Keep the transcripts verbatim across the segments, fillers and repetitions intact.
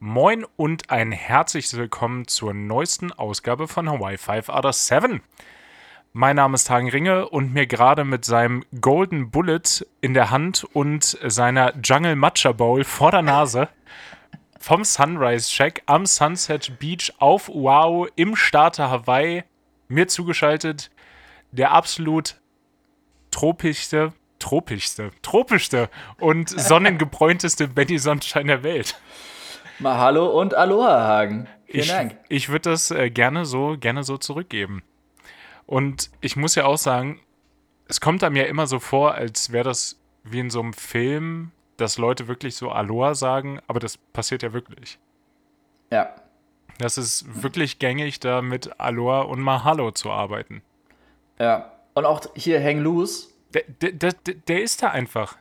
Moin und ein herzliches Willkommen zur neuesten Ausgabe von Hawaii Five Outer Seven. Mein Name ist Hagen Ringe und mir gerade mit seinem Golden Bullet in der Hand und seiner Jungle Matcha Bowl vor der Nase vom Sunrise Shack am Sunset Beach auf Oahu im Staate Hawaii mir zugeschaltet der absolut tropischste, tropischste, tropischste und sonnengebräunteste Benny Sunshine der Welt. Mahalo und Aloha, Hagen. Vielen ich, Dank. Ich würde das äh, gerne so gerne so zurückgeben. Und ich muss ja auch sagen, es kommt einem ja immer so vor, als wäre das wie in so einem Film, dass Leute wirklich so Aloha sagen, aber das passiert ja wirklich. Ja. Das ist wirklich gängig, da mit Aloha und Mahalo zu arbeiten. Ja. Und auch hier Hang Loose. Der, der, der, der ist da einfach.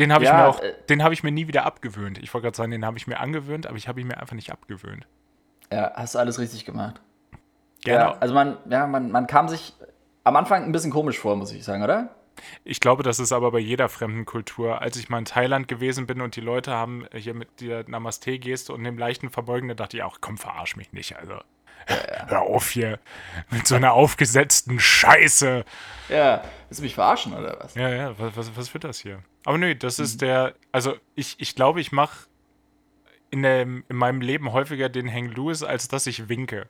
Den habe ich, ja, äh, hab ich mir nie wieder abgewöhnt. Ich wollte gerade sagen, den habe ich mir angewöhnt, aber ich habe ihn mir einfach nicht abgewöhnt. Ja, hast du alles richtig gemacht. Genau. Ja, also man, ja, man, man kam sich am Anfang ein bisschen komisch vor, muss ich sagen, oder? Ich glaube, das ist aber bei jeder fremden Kultur. Als ich mal in Thailand gewesen bin und die Leute haben hier mit der Namaste-Geste und dem leichten Verbeugen, da dachte ich auch, komm, verarsch mich nicht. Also ja, ja. Hör auf hier mit so einer aufgesetzten Scheiße. Ja, willst du mich verarschen oder was? Ja, ja, was, was, was wird das hier? Aber nö, das mhm. ist der, also ich, ich glaube, ich mache in, der, in meinem Leben häufiger den Hang Loose, als dass ich winke.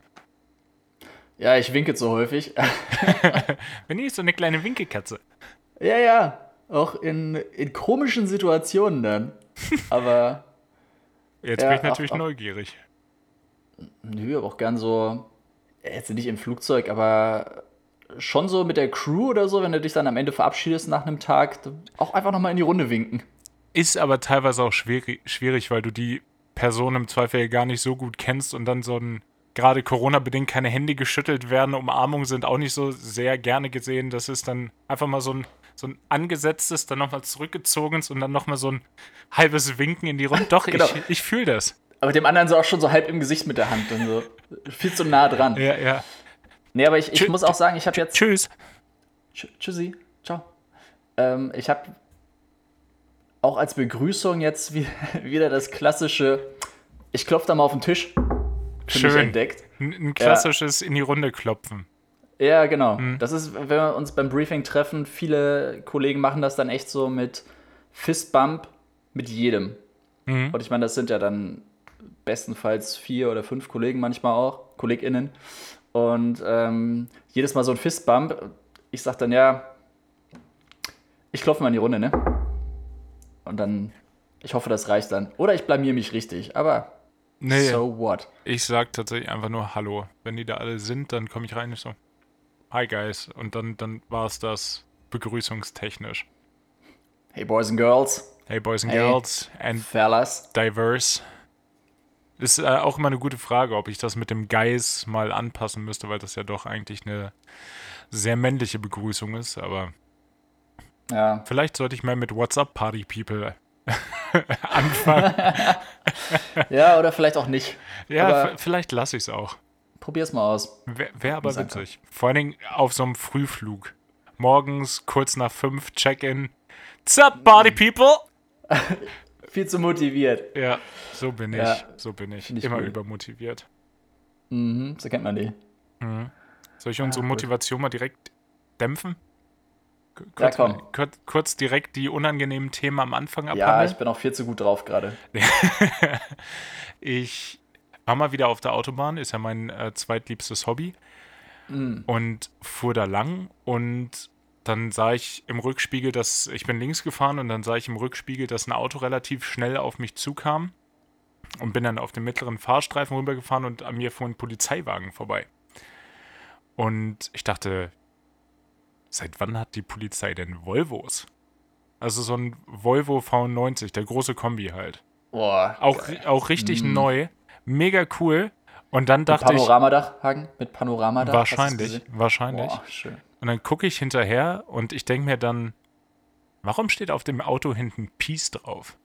Ja, ich winke zu häufig. Bin ich so eine kleine Winkekatze. Ja, ja, auch in, in komischen Situationen dann. Aber jetzt ja, bin ich natürlich auch, auch. neugierig. Nö, aber auch gern so, jetzt nicht im Flugzeug, aber schon so mit der Crew oder so, wenn du dich dann am Ende verabschiedest nach einem Tag, auch einfach nochmal in die Runde winken. Ist aber teilweise auch schwierig, schwierig, weil du die Person im Zweifel gar nicht so gut kennst und dann so ein, gerade Corona-bedingt keine Hände geschüttelt werden, Umarmungen sind auch nicht so sehr gerne gesehen. Das ist dann einfach mal so ein, so ein angesetztes, dann nochmal zurückgezogenes und dann nochmal so ein halbes Winken in die Runde. Doch, genau. ich, ich fühle das. Aber dem anderen so auch schon so halb im Gesicht mit der Hand und so. Viel zu nah dran. Ja, ja. Nee, aber ich, ich Tschü- muss auch sagen, ich habe jetzt... Tschüss. Tsch- tschüssi. Ciao. Ähm, ich habe auch als Begrüßung jetzt wieder, wieder das klassische, ich klopfe da mal auf den Tisch. Schön. Entdeckt. Ein, ein klassisches ja. in die Runde klopfen. Ja, genau. Mhm. Das ist, wenn wir uns beim Briefing treffen, viele Kollegen machen das dann echt so mit Fistbump mit jedem. Mhm. Und ich meine, das sind ja dann bestenfalls vier oder fünf Kollegen manchmal auch, KollegInnen. Und ähm, jedes Mal so ein Fistbump. Ich sag dann, ja, ich klopfe mal in die Runde, ne? Und dann, ich hoffe, das reicht dann. Oder ich blamier mich richtig, aber nee, so what? Ich sag tatsächlich einfach nur Hallo. Wenn die da alle sind, dann komme ich rein und so, hi guys. Und dann, dann war es das begrüßungstechnisch. Hey boys and girls. Hey boys and hey, girls. And fellas. Diverse. Ist äh, auch immer eine gute Frage, ob ich das mit dem Guys mal anpassen müsste, weil das ja doch eigentlich eine sehr männliche Begrüßung ist, aber ja. Vielleicht sollte ich mal mit What's Up Party People anfangen. Ja, oder vielleicht auch nicht. Ja, v- vielleicht lasse ich es auch. Probier's mal aus. Wäre wär aber witzig. Vor allen Dingen auf so einem Frühflug. Morgens, kurz nach fünf, Check-in. What's up, Party People? Viel zu motiviert. Ja, so bin ich. Ja, so bin ich. ich Immer gut. Übermotiviert. Mhm, so kennt man die. Mhm. Soll ich unsere ah, Motivation mal direkt dämpfen? Kurz, ja, komm. Kurz, kurz direkt die unangenehmen Themen am Anfang abhandeln? Ja, ich bin auch viel zu gut drauf gerade. Ich war mal wieder auf der Autobahn, ist ja mein äh, zweitliebstes Hobby. Mhm. Und fuhr da lang und dann sah ich im Rückspiegel, dass ich bin links gefahren und dann sah ich im Rückspiegel, dass ein Auto relativ schnell auf mich zukam und bin dann auf den mittleren Fahrstreifen rübergefahren und an mir fuhr ein Polizeiwagen vorbei. Und ich dachte, seit wann hat die Polizei denn Volvos? Also so ein Volvo V neunzig, der große Kombi halt. Boah. Auch, auch richtig mm. neu, mega cool. Und dann dachte mit Panoramadach, ich... Hagen? Mit Panoramadach? Wahrscheinlich, wahrscheinlich. Boah, schön. Und dann gucke ich hinterher und ich denke mir dann, warum steht auf dem Auto hinten Peace drauf?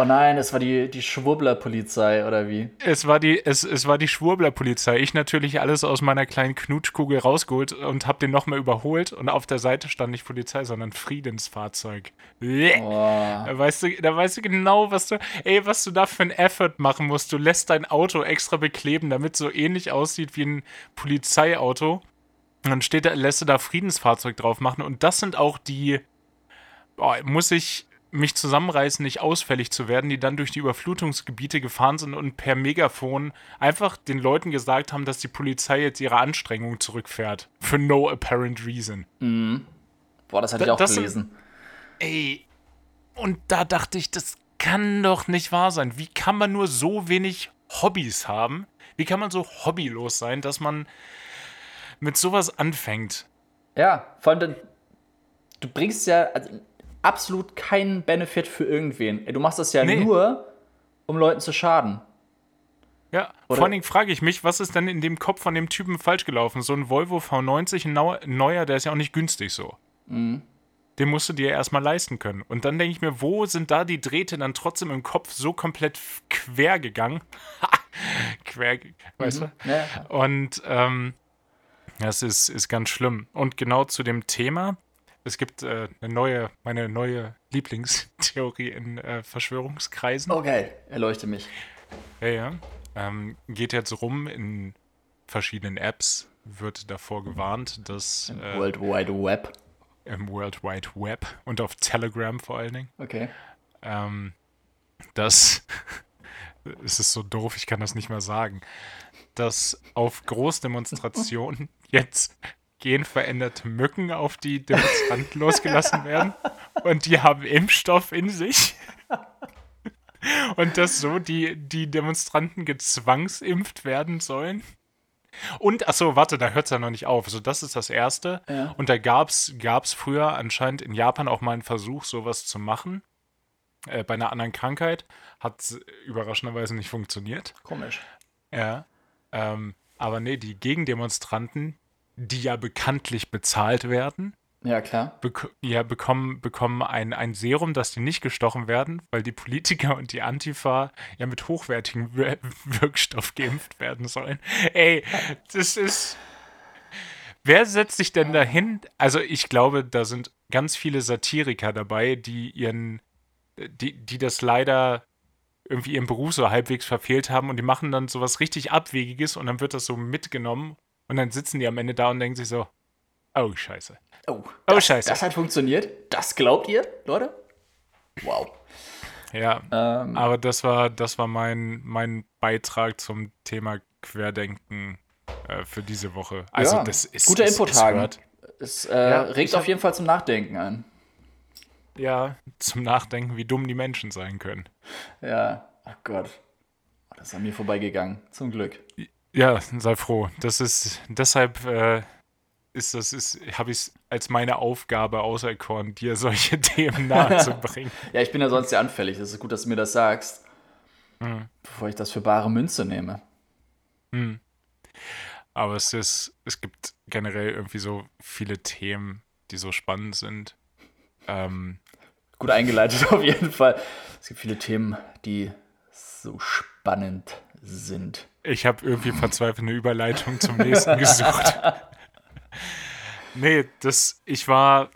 Oh nein, es war die, die Schwurbler-Polizei, oder wie? Es war die, es, es war die Schwurbler-Polizei. Ich natürlich alles aus meiner kleinen Knutschkugel rausgeholt und hab den nochmal überholt. Und auf der Seite stand nicht Polizei, sondern Friedensfahrzeug. Yeah. Oh. Da weißt du, da weißt du genau, was du, ey, was du da für einen Effort machen musst. Du lässt dein Auto extra bekleben, damit es so ähnlich aussieht wie ein Polizeiauto. Und dann steht da, lässt du da Friedensfahrzeug drauf machen. Und das sind auch die, oh, muss ich mich zusammenreißen, nicht ausfällig zu werden, die dann durch die Überflutungsgebiete gefahren sind und per Megafon einfach den Leuten gesagt haben, dass die Polizei jetzt ihre Anstrengung zurückfährt. For no apparent reason. Mhm. Boah, das hatte da, ich auch gelesen. Sind, ey, und da dachte ich, das kann doch nicht wahr sein. Wie kann man nur so wenig Hobbys haben? Wie kann man so hobbylos sein, dass man mit sowas anfängt? Ja, vor allem, du bringst ja also absolut keinen Benefit für irgendwen. Du machst das ja nee. nur, um Leuten zu schaden. Ja, oder? Vor allen Dingen frage ich mich, was ist denn in dem Kopf von dem Typen falsch gelaufen? So ein Volvo V neunzig, ein neuer, der ist ja auch nicht günstig so. Mhm. Den musst du dir erstmal leisten können. Und dann denke ich mir, wo sind da die Drähte dann trotzdem im Kopf so komplett quer gegangen? Quer, weißt mhm. du? Ja. Und ähm, das ist, ist ganz schlimm. Und genau zu dem Thema. Es gibt äh, eine neue, meine neue Lieblingstheorie in äh, Verschwörungskreisen. Okay, erleuchte mich. Ja, ja. Ähm, geht jetzt rum in verschiedenen Apps, wird davor gewarnt, dass Im äh, World Wide Web. Im World Wide Web und auf Telegram vor allen Dingen. Okay. Ähm, das es ist so doof, ich kann das nicht mehr sagen. Dass auf Großdemonstrationen jetzt genveränderte Mücken auf die Demonstranten losgelassen werden und die haben Impfstoff in sich und dass so die, die Demonstranten gezwangsimpft werden sollen. Und, achso, warte, da hört es ja noch nicht auf. Also das ist das Erste. Ja. Und da gab es früher anscheinend in Japan auch mal einen Versuch, sowas zu machen. Äh, bei einer anderen Krankheit. Hat überraschenderweise nicht funktioniert. Komisch. Ja. Ähm, aber nee, die Gegendemonstranten, die ja bekanntlich bezahlt werden. Ja, klar. Bek- ja, bekommen, bekommen ein, ein Serum, dass die nicht gestochen werden, weil die Politiker und die Antifa ja mit hochwertigem Wir- Wirkstoff geimpft werden sollen. Ey, das ist... Wer setzt sich denn dahin? Also ich glaube, da sind ganz viele Satiriker dabei, die ihren... die, die das leider irgendwie ihren Beruf so halbwegs verfehlt haben und die machen dann sowas richtig Abwegiges und dann wird das so mitgenommen. Und dann sitzen die am Ende da und denken sich so, oh, scheiße. Oh, das, oh scheiße. Das hat funktioniert. Das glaubt ihr, Leute? Wow. Ja, ähm. aber das war, das war mein, mein Beitrag zum Thema Querdenken äh, für diese Woche. Also ja, das ist guter Input-Hagen. Es äh, ja, regt auf jeden Fall zum Nachdenken an. Ja, zum Nachdenken, wie dumm die Menschen sein können. Ja, oh Gott. Das ist an mir vorbeigegangen, zum Glück. Ja, sei froh. Das ist deshalb äh, ist das ist habe ich es als meine Aufgabe auserkoren, dir solche Themen nahezubringen. Ja, ich bin ja sonst sehr anfällig. Das ist gut, dass du mir das sagst, mhm. bevor ich das für bare Münze nehme. Mhm. Aber es ist es gibt generell irgendwie so viele Themen, die so spannend sind. Ähm, gut eingeleitet auf jeden Fall. Es gibt viele Themen, die so spannend sind. sind. Ich habe irgendwie verzweifelt eine Überleitung zum nächsten gesucht. Nee, das, ich war,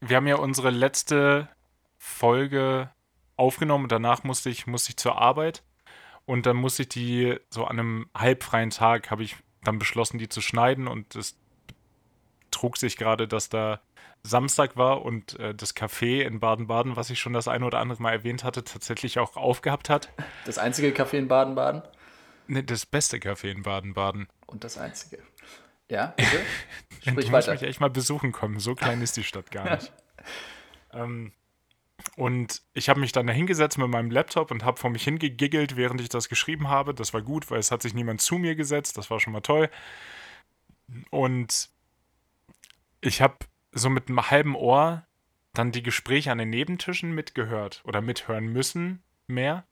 wir haben ja unsere letzte Folge aufgenommen und danach musste ich, musste ich zur Arbeit und dann musste ich die, so an einem halbfreien Tag habe ich dann beschlossen, die zu schneiden und es trug sich gerade, dass da Samstag war und äh, das Café in Baden-Baden, was ich schon das eine oder andere Mal erwähnt hatte, tatsächlich auch aufgehabt hat. Das einzige Café in Baden-Baden? Nee, das beste Café in Baden-Baden. Und das einzige. Ja, bitte? Sprich du weiter. Du musst mich echt mal besuchen kommen, so klein ist die Stadt gar nicht. ähm, und ich habe mich dann da hingesetzt mit meinem Laptop und habe vor mich hingegiggelt, während ich das geschrieben habe. Das war gut, weil es hat sich niemand zu mir gesetzt, das war schon mal toll. Und ich habe so mit einem halben Ohr dann die Gespräche an den Nebentischen mitgehört oder mithören müssen mehr.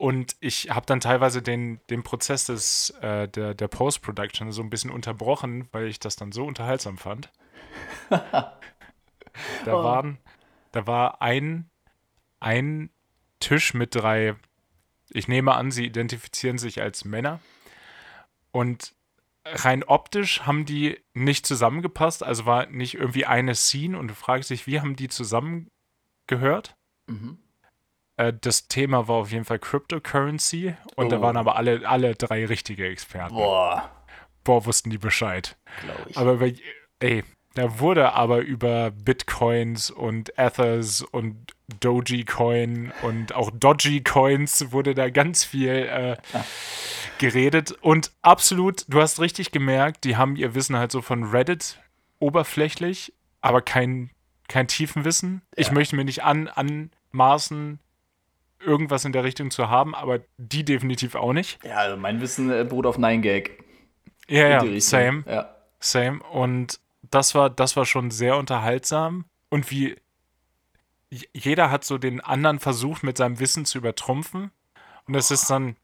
Und ich habe dann teilweise den, den Prozess des, äh, der, der Post-Production so ein bisschen unterbrochen, weil ich das dann so unterhaltsam fand. da, oh. waren, da war ein, ein Tisch mit drei, ich nehme an, sie identifizieren sich als Männer. Und rein optisch haben die nicht zusammengepasst, also war nicht irgendwie eine Scene, und du fragst dich, wie haben die zusammengehört? Mhm. Äh, das Thema war auf jeden Fall Cryptocurrency, und oh. da waren aber alle, alle drei richtige Experten. Boah. Boah, wussten die Bescheid. Glaube ich. Aber über, ey, da wurde aber über Bitcoins und Ethers und Dogecoin und auch Dogecoins wurde da ganz viel äh, geredet. Und absolut, du hast richtig gemerkt, die haben ihr Wissen halt so von Reddit oberflächlich, aber kein, kein tiefen Wissen. Ja. Ich möchte mir nicht an, anmaßen, irgendwas in der Richtung zu haben, aber die definitiv auch nicht. Ja, also mein Wissen äh, beruht auf neun Gag. Ja, ja, same. Ja. Same. Und das war, das war schon sehr unterhaltsam. Und wie jeder hat so den anderen versucht, mit seinem Wissen zu übertrumpfen. Und das ist dann,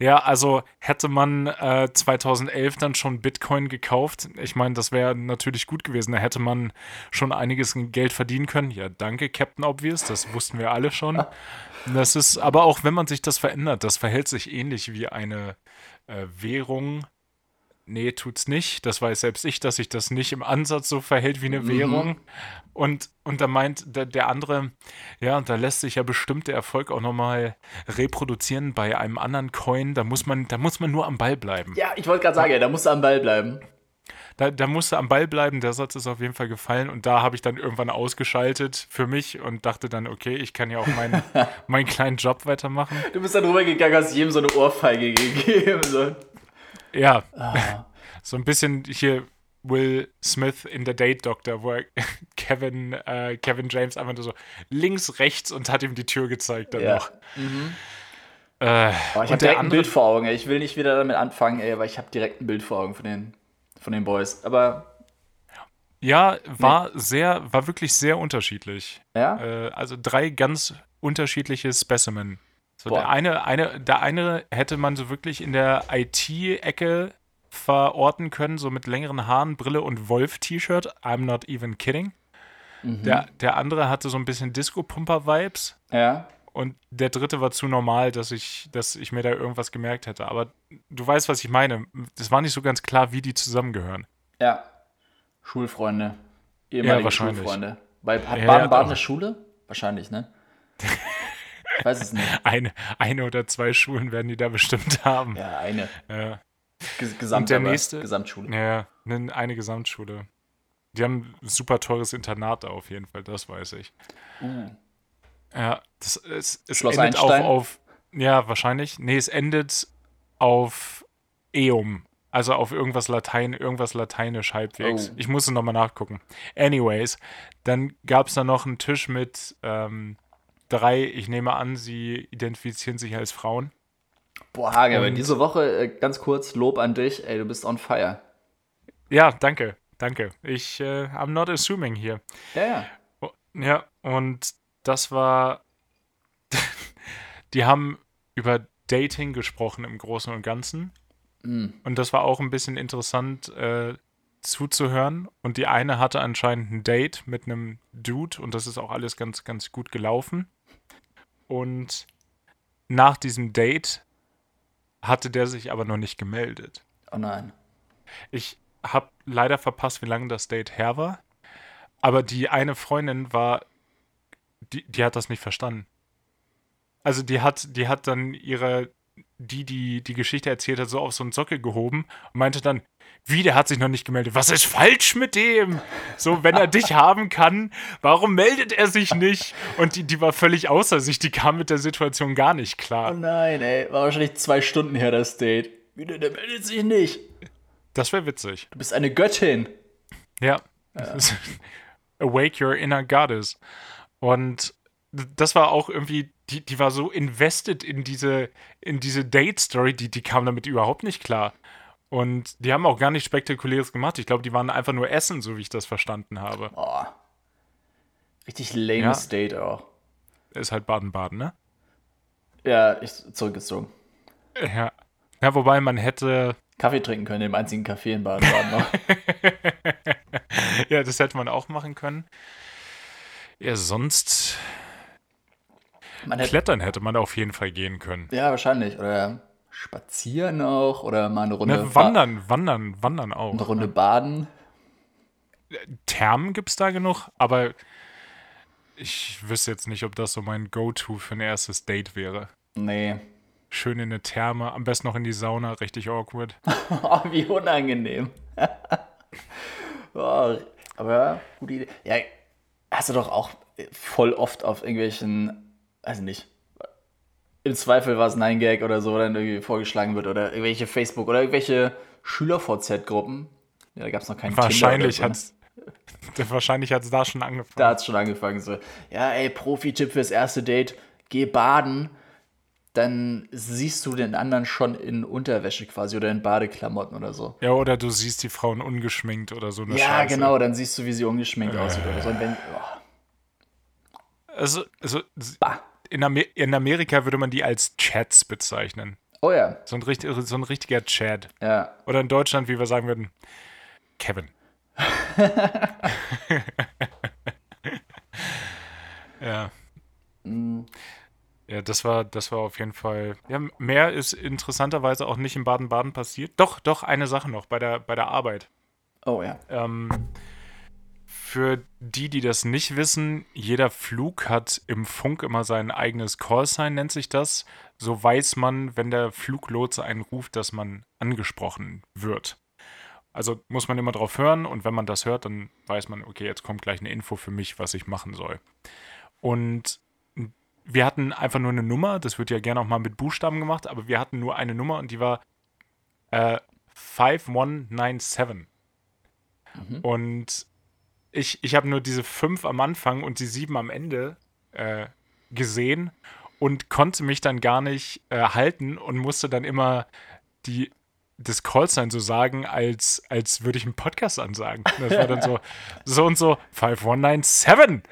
ja, also hätte man äh, zweitausendelf dann schon Bitcoin gekauft, ich meine, das wäre natürlich gut gewesen, da hätte man schon einiges in Geld verdienen können. Ja, danke, Captain Obvious, das wussten wir alle schon. Das ist, aber auch wenn man sich das verändert, das verhält sich ähnlich wie eine äh, Währung. Nee, tut's nicht. Das weiß selbst ich, dass sich das nicht im Ansatz so verhält wie eine mhm. Währung. Und, und da meint der, der andere, ja, da lässt sich ja bestimmt der Erfolg auch nochmal reproduzieren bei einem anderen Coin. Da muss man, da muss man nur am Ball bleiben. Ja, ich wollte gerade sagen, ja, da musst du am Ball bleiben. Da, da musst du am Ball bleiben. Der Satz ist auf jeden Fall gefallen. Und da habe ich dann irgendwann ausgeschaltet für mich und dachte dann, okay, ich kann ja auch meinen, meinen kleinen Job weitermachen. Du bist dann rübergegangen, hast jedem so eine Ohrfeige gegeben. So. Ja, ah. so ein bisschen hier Will Smith in The Date Doctor, wo er Kevin, äh, Kevin James einfach nur so links, rechts und hat ihm die Tür gezeigt dann ja. noch. Mhm. Äh, oh, ich habe direkt andere, ein Bild vor Augen, ey. Ich will nicht wieder damit anfangen, ey, aber ich habe direkt ein Bild vor Augen von den, von den Boys. Aber ja, war nee. sehr, war wirklich sehr unterschiedlich. Ja? Äh, also drei ganz unterschiedliche Specimen. So, der eine, eine, der eine hätte man so wirklich in der I T-Ecke verorten können, so mit längeren Haaren, Brille und Wolf-T-Shirt. I'm not even kidding. Mhm. Der, der andere hatte so ein bisschen Disco-Pumper-Vibes. Ja. Und der dritte war zu normal, dass ich, dass ich mir da irgendwas gemerkt hätte. Aber du weißt, was ich meine. Es war nicht so ganz klar, wie die zusammengehören. Ja. Schulfreunde. Ehemalige ja, wahrscheinlich. Schulfreunde. Bei Baden-Baden eine Schule? Wahrscheinlich, ne? Ich weiß es nicht. Eine, eine oder zwei Schulen werden die da bestimmt haben. Ja, eine. Ja. Gesamt, der nächste, Gesamtschule. Ja, eine Gesamtschule. Die haben ein super teures Internat da auf jeden Fall, das weiß ich. Mhm. Ja, das, es, es Schloss endet Einstein? Auch auf, ja, wahrscheinlich. Nee, es endet auf Eum. Also auf irgendwas Latein, irgendwas Lateinisch halbwegs. Oh. Ich musste nochmal nachgucken. Anyways, dann gab es da noch einen Tisch mit, ähm, drei, ich nehme an, sie identifizieren sich als Frauen. Boah, Hagen, aber diese Woche, ganz kurz, Lob an dich, ey, du bist on fire. Ja, danke, danke. Ich, äh, I'm not assuming hier. Ja, ja. Oh, ja, und das war, die haben über Dating gesprochen im Großen und Ganzen. Mhm. Und das war auch ein bisschen interessant, äh, zuzuhören. Und die eine hatte anscheinend ein Date mit einem Dude und das ist auch alles ganz, ganz gut gelaufen. Und nach diesem Date hatte der sich aber noch nicht gemeldet. Oh nein. Ich habe leider verpasst, wie lange das Date her war. Aber die eine Freundin war, die, die hat das nicht verstanden. Also die hat, die hat dann ihre, die, die die Geschichte erzählt hat, so auf so einen Sockel gehoben und meinte dann, wie, der hat sich noch nicht gemeldet. Was ist falsch mit dem? So, wenn er dich haben kann, warum meldet er sich nicht? Und die, die war völlig außer sich. Die kam mit der Situation gar nicht klar. Oh nein, ey. War wahrscheinlich zwei Stunden her, das Date. Wie, der, der meldet sich nicht. Das wäre witzig. Du bist eine Göttin. Ja. ja. Awake your inner goddess. Und das war auch irgendwie, die, die war so invested in diese, in diese Date-Story, die, die kam damit überhaupt nicht klar. Und die haben auch gar nichts Spektakuläres gemacht. Ich glaube, die waren einfach nur essen, so wie ich das verstanden habe. Oh. Richtig lames ja. Date auch. Ist halt Baden-Baden, ne? Ja, ich zurückgezogen. Ja. Ja, wobei man hätte Kaffee trinken können, im einzigen Kaffee in Baden-Baden noch. Ja, das hätte man auch machen können. Ja, sonst Man hätte, Klettern hätte man auf jeden Fall gehen können. Ja, wahrscheinlich. Oder spazieren auch. Oder mal eine Runde. Na, wandern, ba- wandern, wandern auch. Eine Runde baden. Thermen gibt es da genug, aber ich wüsste jetzt nicht, ob das so mein Go-To für ein erstes Date wäre. Nee. Schön in eine Therme, am besten noch in die Sauna, richtig awkward. Oh, wie unangenehm. Oh, aber gute Idee. Ja, hast du doch auch voll oft auf irgendwelchen, also nicht, im Zweifel war es neun Gag oder so, dann irgendwie vorgeschlagen wird oder irgendwelche Facebook- oder irgendwelche Schüler-V Z-Gruppen. Ja, da gab es noch keinen wahrscheinlich Tinder. Hat's, wahrscheinlich hat es da schon angefangen. Da hat es schon angefangen. So. Ja, ey, Profi-Tipp fürs erste Date, geh baden, dann siehst du den anderen schon in Unterwäsche quasi oder in Badeklamotten oder so. Ja, oder du siehst die Frauen ungeschminkt oder so eine ja, Scheiße. Ja, genau, dann siehst du, wie sie ungeschminkt äh. aussieht oder so. Und wenn, oh. Also, also in, Amer- in Amerika würde man die als Chats bezeichnen. Oh ja. So ein, richtig, so ein richtiger Chad. Ja. Oder in Deutschland, wie wir sagen würden, Kevin. Ja. Mm. Ja, das war, das war auf jeden Fall. Ja, mehr ist interessanterweise auch nicht in Baden-Baden passiert. Doch, doch, eine Sache noch bei der, bei der Arbeit. Oh ja. Ähm, für die, die das nicht wissen, jeder Flug hat im Funk immer sein eigenes Callsign, nennt sich das. So weiß man, wenn der Fluglotse einen ruft, dass man angesprochen wird. Also muss man immer drauf hören und wenn man das hört, dann weiß man, okay, jetzt kommt gleich eine Info für mich, was ich machen soll. Und wir hatten einfach nur eine Nummer, das wird ja gerne auch mal mit Buchstaben gemacht, aber wir hatten nur eine Nummer und die war äh, fünf eins neun sieben. Mhm. Und ich, ich habe nur diese fünf am Anfang und die sieben am Ende äh, gesehen und konnte mich dann gar nicht äh, halten und musste dann immer die, das Callsign so sagen, als, als würde ich einen Podcast ansagen. Das war dann so, so und so, fünf eins neun sieben.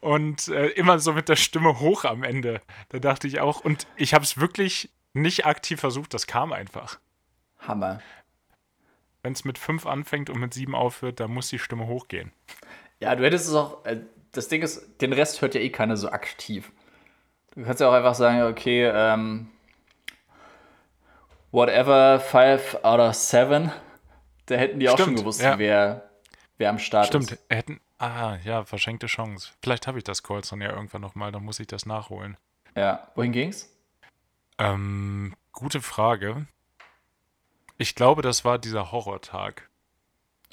Und äh, immer so mit der Stimme hoch am Ende. Da dachte ich auch, und ich habe es wirklich nicht aktiv versucht, das kam einfach. Hammer. Wenn es mit fünf anfängt und mit sieben aufhört, dann muss die Stimme hochgehen. Ja, du hättest es auch, äh, das Ding ist, den Rest hört ja eh keiner so aktiv. Du kannst ja auch einfach sagen, okay, ähm, whatever, five outer seven, da hätten die auch Stimmt, schon gewusst, ja. wer, wer am Start Stimmt, ist. Stimmt, hätten, ah ja, verschenkte Chance. Vielleicht habe ich das Callsign ja irgendwann nochmal, dann muss ich das nachholen. Ja, wohin ging's? Ähm, gute Frage. Ich glaube, das war dieser Horrortag.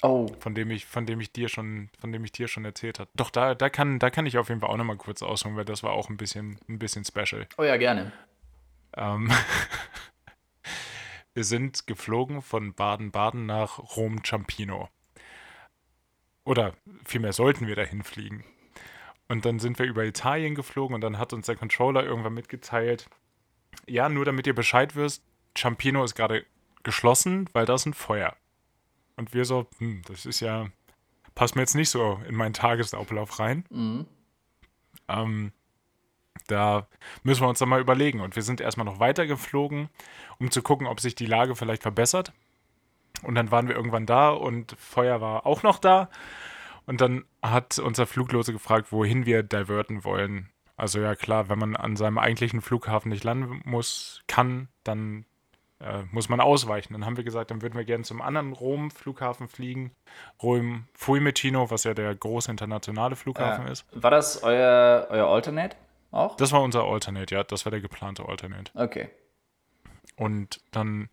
Oh. Von dem ich, von dem ich dir schon, von dem ich dir schon erzählt habe. Doch, da, da kann, da kann ich auf jeden Fall auch nochmal kurz ausholen, weil das war auch ein bisschen, ein bisschen special. Oh ja, gerne. Ähm, wir sind geflogen von Baden-Baden nach Rom-Ciampino. Oder vielmehr sollten wir dahin fliegen. Und dann sind wir über Italien geflogen und dann hat uns der Controller irgendwann mitgeteilt, ja, nur damit ihr Bescheid wisst, Ciampino ist gerade geschlossen, weil da ist ein Feuer. Und wir so, hm, das ist ja, passt mir jetzt nicht so in meinen Tagesablauf rein. Mhm. Ähm, da müssen wir uns dann mal überlegen. Und wir sind erstmal noch weiter geflogen, um zu gucken, ob sich die Lage vielleicht verbessert. Und dann waren wir irgendwann da und Feuer war auch noch da. Und dann hat unser Fluglotse gefragt, wohin wir diverten wollen. Also ja klar, wenn man an seinem eigentlichen Flughafen nicht landen muss, kann, dann Äh, muss man ausweichen. Dann haben wir gesagt, dann würden wir gerne zum anderen Rom-Flughafen fliegen. Rom-Fiumicino, was ja der große internationale Flughafen äh, ist. War das euer, euer Alternate auch? Das war unser Alternate, ja. Das war der geplante Alternate. Okay. Und dann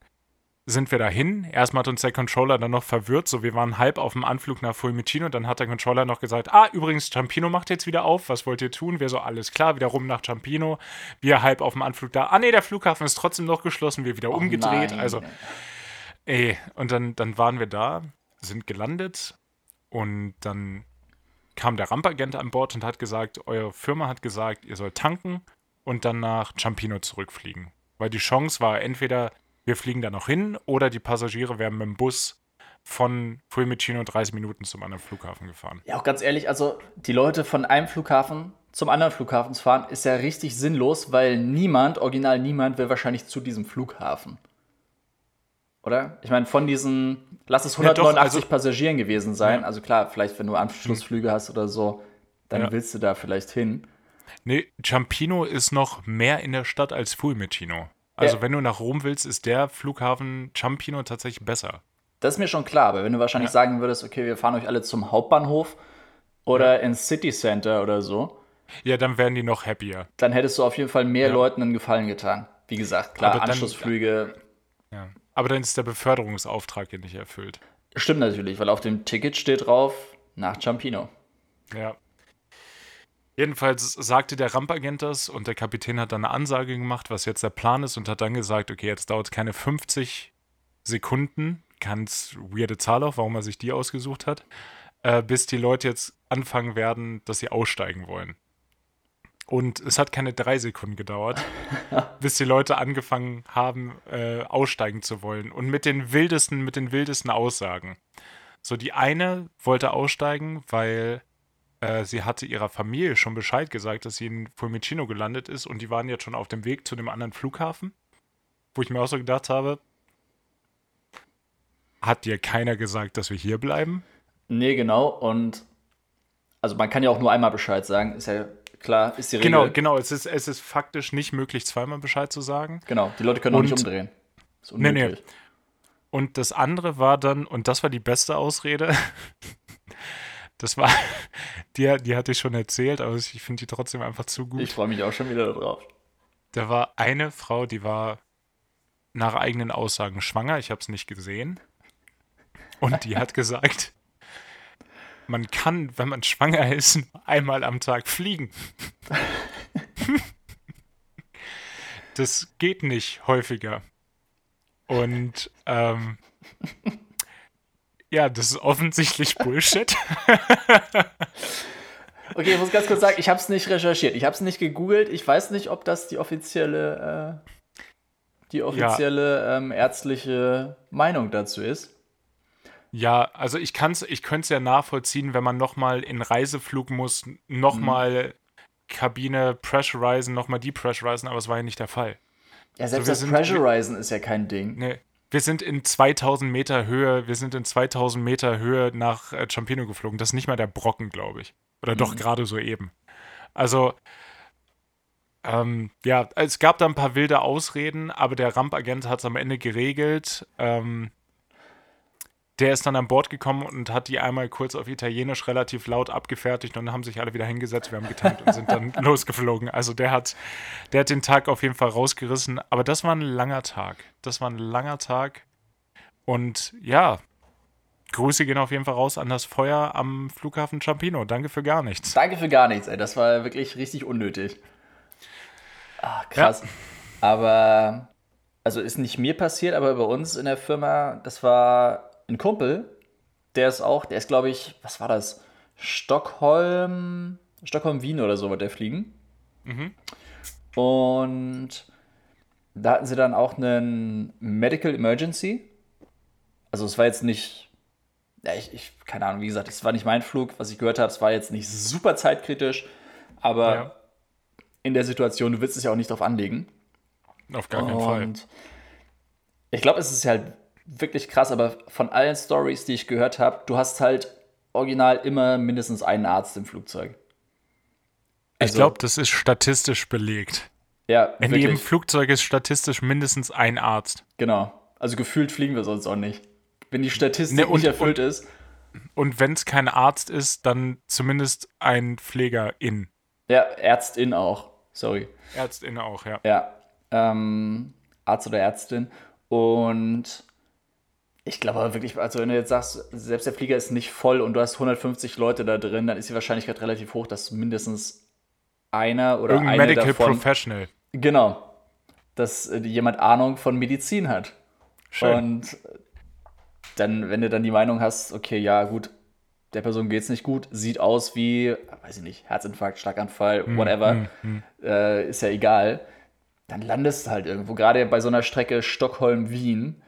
sind wir dahin. Erstmal hat uns der Controller dann noch verwirrt. So, wir waren halb auf dem Anflug nach Fiumicino. Dann hat der Controller noch gesagt, ah, übrigens, Ciampino macht jetzt wieder auf. Was wollt ihr tun? Wir so, alles klar, wieder rum nach Ciampino. Wir halb auf dem Anflug da. Ah, nee, der Flughafen ist trotzdem noch geschlossen. Wir wieder oh, umgedreht. Nein. Also, ey. Und dann, dann waren wir da, sind gelandet. Und dann kam der Rampagent an Bord und hat gesagt, eure Firma hat gesagt, ihr sollt tanken und dann nach Ciampino zurückfliegen. Weil die Chance war entweder, wir fliegen da noch hin oder die Passagiere werden mit dem Bus von Fiumicino dreißig Minuten zum anderen Flughafen gefahren. Ja, auch ganz ehrlich, also die Leute von einem Flughafen zum anderen Flughafen zu fahren, ist ja richtig sinnlos, weil niemand, original niemand, will wahrscheinlich zu diesem Flughafen. Oder? Ich meine, von diesen, lass es hundertneunundachtzig ja, doch, also, Passagieren gewesen sein. Ja. Also klar, vielleicht wenn du Anschlussflüge hast oder so, dann ja. willst du da vielleicht hin. Nee, Ciampino ist noch mehr in der Stadt als Fiumicino. Also ja. Wenn du nach Rom willst, ist der Flughafen Ciampino tatsächlich besser. Das ist mir schon klar, aber wenn du wahrscheinlich ja. sagen würdest, okay, wir fahren euch alle zum Hauptbahnhof oder ja. ins City Center oder so. Ja, dann wären die noch happier. Dann hättest du auf jeden Fall mehr ja. Leuten einen Gefallen getan. Wie gesagt, klar, dann, Anschlussflüge. Ja. Aber dann ist der Beförderungsauftrag hier nicht erfüllt. Stimmt natürlich, weil auf dem Ticket steht drauf, nach Ciampino. Ja. Jedenfalls sagte der Rampagent das und der Kapitän hat dann eine Ansage gemacht, was jetzt der Plan ist, und hat dann gesagt, okay, jetzt dauert es keine fünfzig Sekunden, ganz weirde Zahl auch, warum er sich die ausgesucht hat, äh, bis die Leute jetzt anfangen werden, dass sie aussteigen wollen. Und es hat keine drei Sekunden gedauert, bis die Leute angefangen haben, äh, aussteigen zu wollen. Und mit den wildesten, mit den wildesten Aussagen. So, die eine wollte aussteigen, weil... Sie hatte ihrer Familie schon Bescheid gesagt, dass sie in Fiumicino gelandet ist, und die waren jetzt schon auf dem Weg zu dem anderen Flughafen, wo ich mir auch so gedacht habe, hat dir keiner gesagt, dass wir hier bleiben? Nee, genau, und also man kann ja auch nur einmal Bescheid sagen, ist ja klar, ist die Regel. Genau, genau, es ist, es ist faktisch nicht möglich, zweimal Bescheid zu sagen. Genau, die Leute können und, auch nicht umdrehen. Ist unmöglich. Nee, nee. Und das andere war dann, und das war die beste Ausrede, Das war, die, die hatte ich schon erzählt, aber ich finde die trotzdem einfach zu gut. Ich freue mich auch schon wieder darauf. Da war eine Frau, die war nach eigenen Aussagen schwanger, ich habe es nicht gesehen. Und die hat gesagt, man kann, wenn man schwanger ist, einmal am Tag fliegen. Das geht nicht häufiger. Und, ähm... ja, das ist offensichtlich Bullshit. Okay, ich muss ganz kurz sagen, ich habe es nicht recherchiert. Ich habe es nicht gegoogelt. Ich weiß nicht, ob das die offizielle, äh, die offizielle ja. ähm, ärztliche Meinung dazu ist. Ja, also ich kann's, ich könnte es ja nachvollziehen, wenn man nochmal in Reiseflug muss, nochmal mhm. Kabine pressurisen, nochmal depressurisen, aber es war ja nicht der Fall. Ja, selbst also das Pressurisen ist ja kein Ding. Nee. Wir sind in zweitausend Meter Höhe, wir sind in zweitausend Meter Höhe nach äh, Ciampino geflogen. Das ist nicht mal der Brocken, glaube ich. Oder mhm. doch gerade so eben. Also, ähm, ja, es gab da ein paar wilde Ausreden, aber der Rampagent hat es am Ende geregelt. Ähm, der ist dann an Bord gekommen und hat die einmal kurz auf Italienisch relativ laut abgefertigt, und dann haben sich alle wieder hingesetzt, wir haben getankt und sind dann losgeflogen. Also der hat, der hat den Tag auf jeden Fall rausgerissen. Aber das war ein langer Tag. Das war ein langer Tag. Und ja, Grüße gehen auf jeden Fall raus an das Feuer am Flughafen Ciampino. Danke für gar nichts. Danke für gar nichts, ey. Das war wirklich richtig unnötig. Ach, krass. Ja. Aber, also ist nicht mir passiert, aber bei uns in der Firma, das war ein Kumpel, der ist auch, der ist, glaube ich, was war das? Stockholm, Stockholm, Wien oder so wird der fliegen. Mhm. Und da hatten sie dann auch einen Medical Emergency. Also es war jetzt nicht, ja, ich, ich, keine Ahnung, wie gesagt, es war nicht mein Flug, was ich gehört habe, es war jetzt nicht super zeitkritisch, aber ja. in der Situation, du willst es ja auch nicht drauf anlegen. Auf gar keinen Fall. Und ich glaube, es ist halt wirklich krass, aber von allen Stories, die ich gehört habe, du hast halt original immer mindestens einen Arzt im Flugzeug. Also, ich glaube, das ist statistisch belegt. Ja, in wirklich. jedem Flugzeug ist statistisch mindestens ein Arzt. Genau. Also gefühlt fliegen wir sonst auch nicht. Wenn die Statistik ne, und, nicht erfüllt und, ist. Und wenn es kein Arzt ist, dann zumindest ein Pflegerin. Ja, Ärztin auch. Sorry. Ärztin auch, ja. Ja. Ähm, Arzt oder Ärztin. Und ich glaube wirklich, also wenn du jetzt sagst, selbst der Flieger ist nicht voll und du hast hundertfünfzig Leute da drin, dann ist die Wahrscheinlichkeit relativ hoch, dass mindestens einer oder Irgendein eine Medical davon, Professional. Genau, dass jemand Ahnung von Medizin hat. Schön. Und dann, wenn du dann die Meinung hast, okay, ja gut, der Person geht's nicht gut, sieht aus wie, weiß ich nicht, Herzinfarkt, Schlaganfall, whatever, mm, mm, mm. Äh, ist ja egal, dann landest du halt irgendwo. Gerade bei so einer Strecke Stockholm-Wien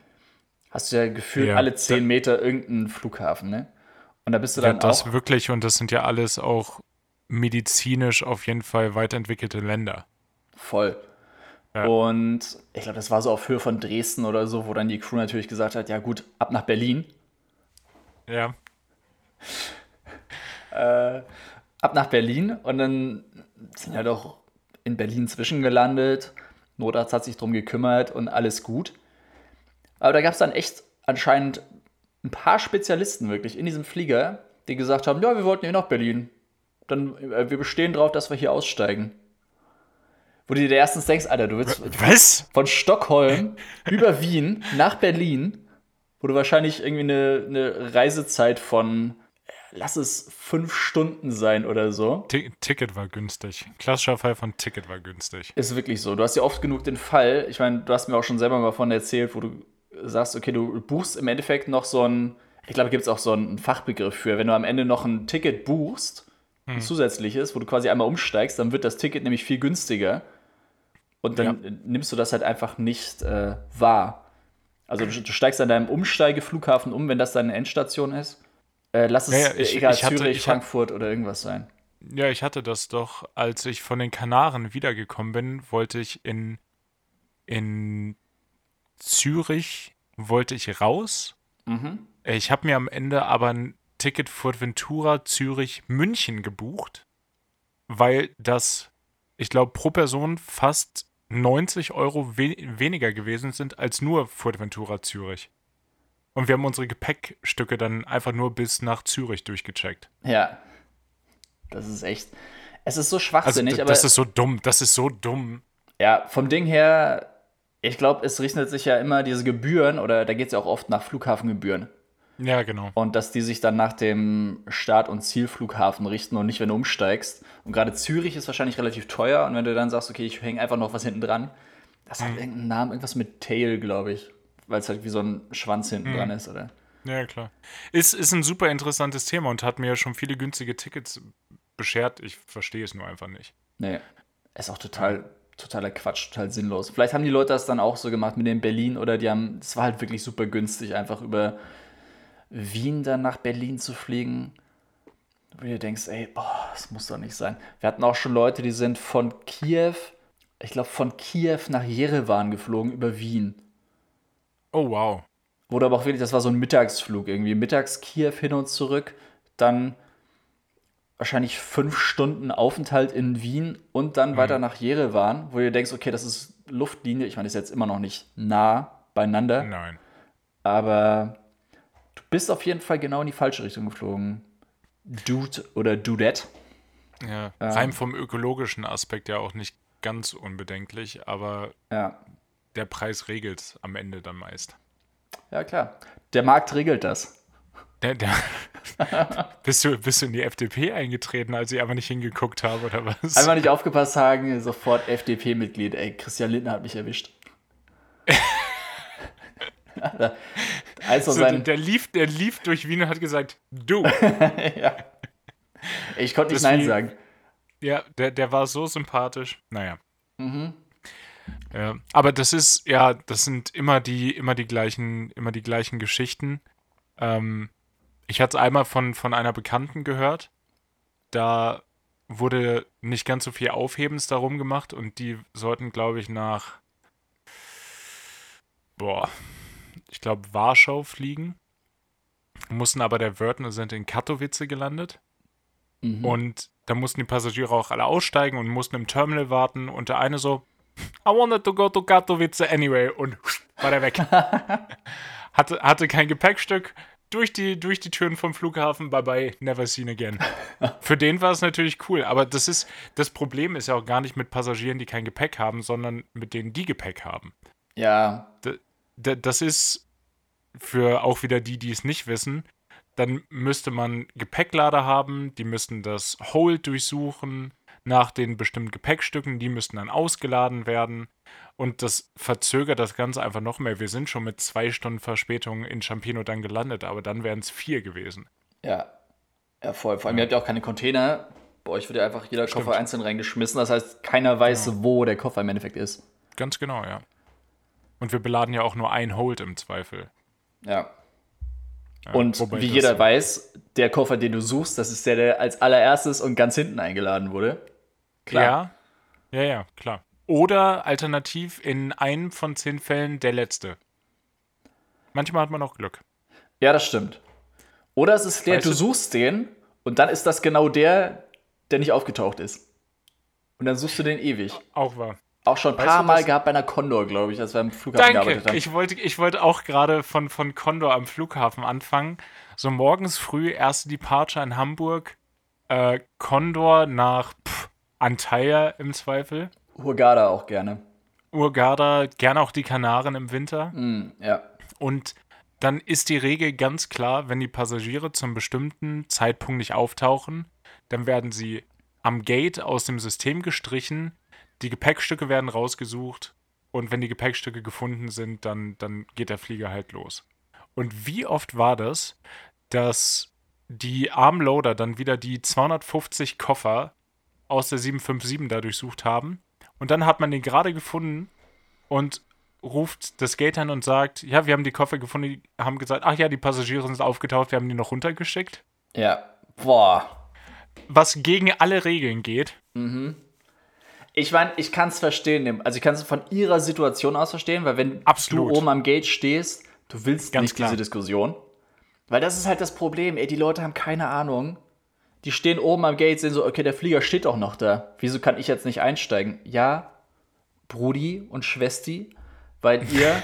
hast du ja gefühlt ja, alle zehn Meter irgendeinen Flughafen, ne? Und da bist du dann ja, das auch... das wirklich, und das sind ja alles auch medizinisch auf jeden Fall weiterentwickelte Länder. Voll. Ja. Und ich glaube, das war so auf Höhe von Dresden oder so, wo dann die Crew natürlich gesagt hat, ja gut, ab nach Berlin. Ja. äh, ab nach Berlin. Und dann sind ja doch in Berlin zwischengelandet, Notarzt hat sich drum gekümmert und alles gut. Aber da gab es dann echt anscheinend ein paar Spezialisten wirklich in diesem Flieger, die gesagt haben, ja, wir wollten eh nach Berlin. Dann, wir bestehen drauf, dass wir hier aussteigen. Wo du dir erstens denkst, Alter, du willst was? Von Stockholm über Wien nach Berlin, wo du wahrscheinlich irgendwie eine, eine Reisezeit von, lass es fünf Stunden sein oder so. T- Ticket war günstig. Klassischer Fall von Ticket war günstig. Ist wirklich so. Du hast ja oft genug den Fall, ich meine, du hast mir auch schon selber mal von erzählt, wo du sagst, okay, du buchst im Endeffekt noch so ein, ich glaube, gibt es auch so einen Fachbegriff für, wenn du am Ende noch ein Ticket buchst, ein hm. zusätzliches, wo du quasi einmal umsteigst, dann wird das Ticket nämlich viel günstiger. Und dann ja. nimmst du das halt einfach nicht äh, wahr. Also du, du steigst an deinem Umsteigeflughafen um, wenn das deine Endstation ist. Äh, lass es naja, ich, egal, ich hatte, Zürich, ich hatte, Frankfurt oder irgendwas sein. Ja, ich hatte das doch, als ich von den Kanaren wiedergekommen bin, wollte ich in, in Zürich wollte ich raus. Mhm. Ich habe mir am Ende aber ein Ticket Fuerteventura, Zürich, München gebucht, weil das, ich glaube, pro Person fast neunzig Euro we- weniger gewesen sind als nur Fuerteventura, Zürich. Und wir haben unsere Gepäckstücke dann einfach nur bis nach Zürich durchgecheckt. Ja, das ist echt, es ist so schwachsinnig. Also, d- das aber ist so dumm, das ist so dumm. Ja, vom Ding her, ich glaube, es richtet sich ja immer diese Gebühren, oder da geht es ja auch oft nach Flughafengebühren. Ja, genau. Und dass die sich dann nach dem Start- und Zielflughafen richten und nicht, wenn du umsteigst. Und gerade Zürich ist wahrscheinlich relativ teuer. Und wenn du dann sagst, okay, ich hänge einfach noch was hinten dran. Das hat mhm. irgendeinen Namen, irgendwas mit Tail, glaube ich. Weil es halt wie so ein Schwanz hinten mhm. dran ist, oder? Ja, klar. Ist, ist ein super interessantes Thema und hat mir ja schon viele günstige Tickets beschert. Ich verstehe es nur einfach nicht. Nee, ist auch total, totaler Quatsch, total sinnlos. Vielleicht haben die Leute das dann auch so gemacht mit dem Berlin oder die haben, es war halt wirklich super günstig, einfach über Wien dann nach Berlin zu fliegen, wo du denkst, ey, boah, das muss doch nicht sein. Wir hatten auch schon Leute, die sind von Kiew, ich glaube von Kiew nach Jerewan geflogen über Wien. Oh, wow. Wurde aber auch wirklich, das war so ein Mittagsflug irgendwie. Mittags Kiew hin und zurück, dann wahrscheinlich fünf Stunden Aufenthalt in Wien und dann mhm. weiter nach Jerewan, wo du denkst, okay, das ist Luftlinie. Ich meine, das ist jetzt immer noch nicht nah beieinander. Nein. Aber bist auf jeden Fall genau in die falsche Richtung geflogen. Dude oder Dudette. Ja, ähm. rein vom ökologischen Aspekt ja auch nicht ganz unbedenklich, aber ja. der Preis regelt am Ende dann meist. Ja, klar. Der Markt regelt das. Der, der bist, du, bist du in die F D P eingetreten, als ich einfach nicht hingeguckt habe, oder was? Einmal nicht aufgepasst, Hagen, sofort F D P-Mitglied. Ey, Christian Lindner hat mich erwischt. Also so, der, der, lief, der lief durch Wien und hat gesagt, du. ja. Ich konnte nicht das Nein wie, sagen. Ja, der, der war so sympathisch. Naja. Mhm. Ja, aber das ist, ja, das sind immer die, immer die gleichen, immer die gleichen Geschichten. Ähm, ich hatte es einmal von, von einer Bekannten gehört. Da wurde nicht ganz so viel Aufhebens darum gemacht und die sollten, glaube ich, nach boah, ich glaube, Warschau fliegen, mussten aber der Wörthner sind in Katowice gelandet mhm. und da mussten die Passagiere auch alle aussteigen und mussten im Terminal warten und der eine so, I wanted to go to Katowice anyway und war der weg. hatte, hatte kein Gepäckstück, durch die, durch die Türen vom Flughafen, bye bye, never seen again. Für den war es natürlich cool, aber das ist, das Problem ist ja auch gar nicht mit Passagieren, die kein Gepäck haben, sondern mit denen, die Gepäck haben. Ja. D- Das ist für auch wieder die, die es nicht wissen, dann müsste man Gepäcklader haben, die müssten das Hold durchsuchen nach den bestimmten Gepäckstücken, die müssten dann ausgeladen werden und das verzögert das Ganze einfach noch mehr. Wir sind schon mit zwei Stunden Verspätung in Ciampino dann gelandet, aber dann wären es vier gewesen. Ja, ja voll. Vor allem, ja. ihr habt ja auch keine Container. Bei euch wird ja einfach jeder Stimmt. Koffer einzeln reingeschmissen, das heißt, keiner weiß, ja. wo der Koffer im Endeffekt ist. Ganz genau, ja. Und wir beladen ja auch nur ein Hold im Zweifel. Ja. ja und wie jeder weiß, der Koffer, den du suchst, das ist der, der als allererstes und ganz hinten eingeladen wurde. Klar. Ja, ja, ja klar. Oder alternativ in einem von zehn Fällen der letzte. Manchmal hat man auch Glück. Ja, das stimmt. Oder es ist der, weißt du, du suchst den und dann ist das genau der, der nicht aufgetaucht ist. Und dann suchst du den ewig. Auch wahr. Auch schon ein weißt paar Mal das? Gehabt bei einer Condor, glaube ich, als wir am Flughafen Danke. gearbeitet haben. Ich wollte, ich wollte auch gerade von, von Condor am Flughafen anfangen. So morgens früh, erste Departure in Hamburg, äh, Condor nach pff, Antalya im Zweifel. Hurghada auch gerne. Hurghada, gerne auch die Kanaren im Winter. Mm, ja. Und dann ist die Regel ganz klar, wenn die Passagiere zum bestimmten Zeitpunkt nicht auftauchen, dann werden sie am Gate aus dem System gestrichen, die Gepäckstücke werden rausgesucht und wenn die Gepäckstücke gefunden sind, dann, dann geht der Flieger halt los. Und wie oft war das, dass die Armloader dann wieder die zweihundertfünfzig Koffer aus der sieben fünf sieben da durchsucht haben und dann hat man den gerade gefunden und ruft das Gate an und sagt, ja, wir haben die Koffer gefunden, die haben gesagt, ach ja, die Passagiere sind aufgetaucht, wir haben die noch runtergeschickt. Ja, boah. Was gegen alle Regeln geht. Mhm. Ich meine, ich kann es verstehen, also ich kann es von ihrer Situation aus verstehen, weil wenn Absolut. du oben am Gate stehst, du willst Ganz nicht klar. diese Diskussion. Weil das ist halt das Problem, ey, die Leute haben keine Ahnung. Die stehen oben am Gate, sehen so, okay, der Flieger steht auch noch da. Wieso kann ich jetzt nicht einsteigen? Ja, Brudi und Schwesti, weil ihr,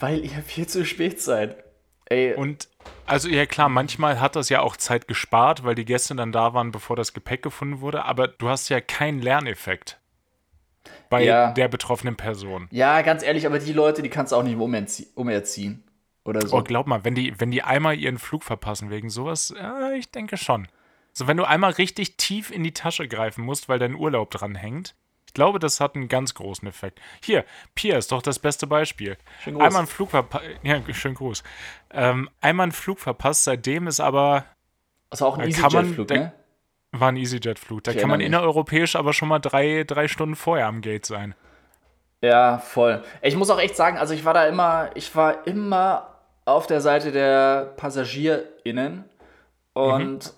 weil ihr viel zu spät seid. Ey. Und also ja klar, manchmal hat das ja auch Zeit gespart, weil die Gäste dann da waren, bevor das Gepäck gefunden wurde, aber du hast ja keinen Lerneffekt bei ja. der betroffenen Person. Ja, ganz ehrlich, aber die Leute, die kannst du auch nicht umerzie- umerziehen oder so. Oh, glaub mal, wenn die, wenn die einmal ihren Flug verpassen wegen sowas, ja, ich denke schon. So, wenn du einmal richtig tief in die Tasche greifen musst, weil dein Urlaub dran hängt, ich glaube, das hat einen ganz großen Effekt. Hier, Pia ist doch das beste Beispiel. Schönen Gruß. Einmal einen Flug verpasst. Ja, schönen Gruß. Ähm, einmal einen Flug verpasst, seitdem ist aber. Also auch ein EasyJet-Flug, ne? War ein EasyJet-Flug. Da ich kann man mich. innereuropäisch aber schon mal drei, drei Stunden vorher am Gate sein. Ja, voll. Ich muss auch echt sagen, also ich war da immer, ich war immer auf der Seite der PassagierInnen und. Mhm.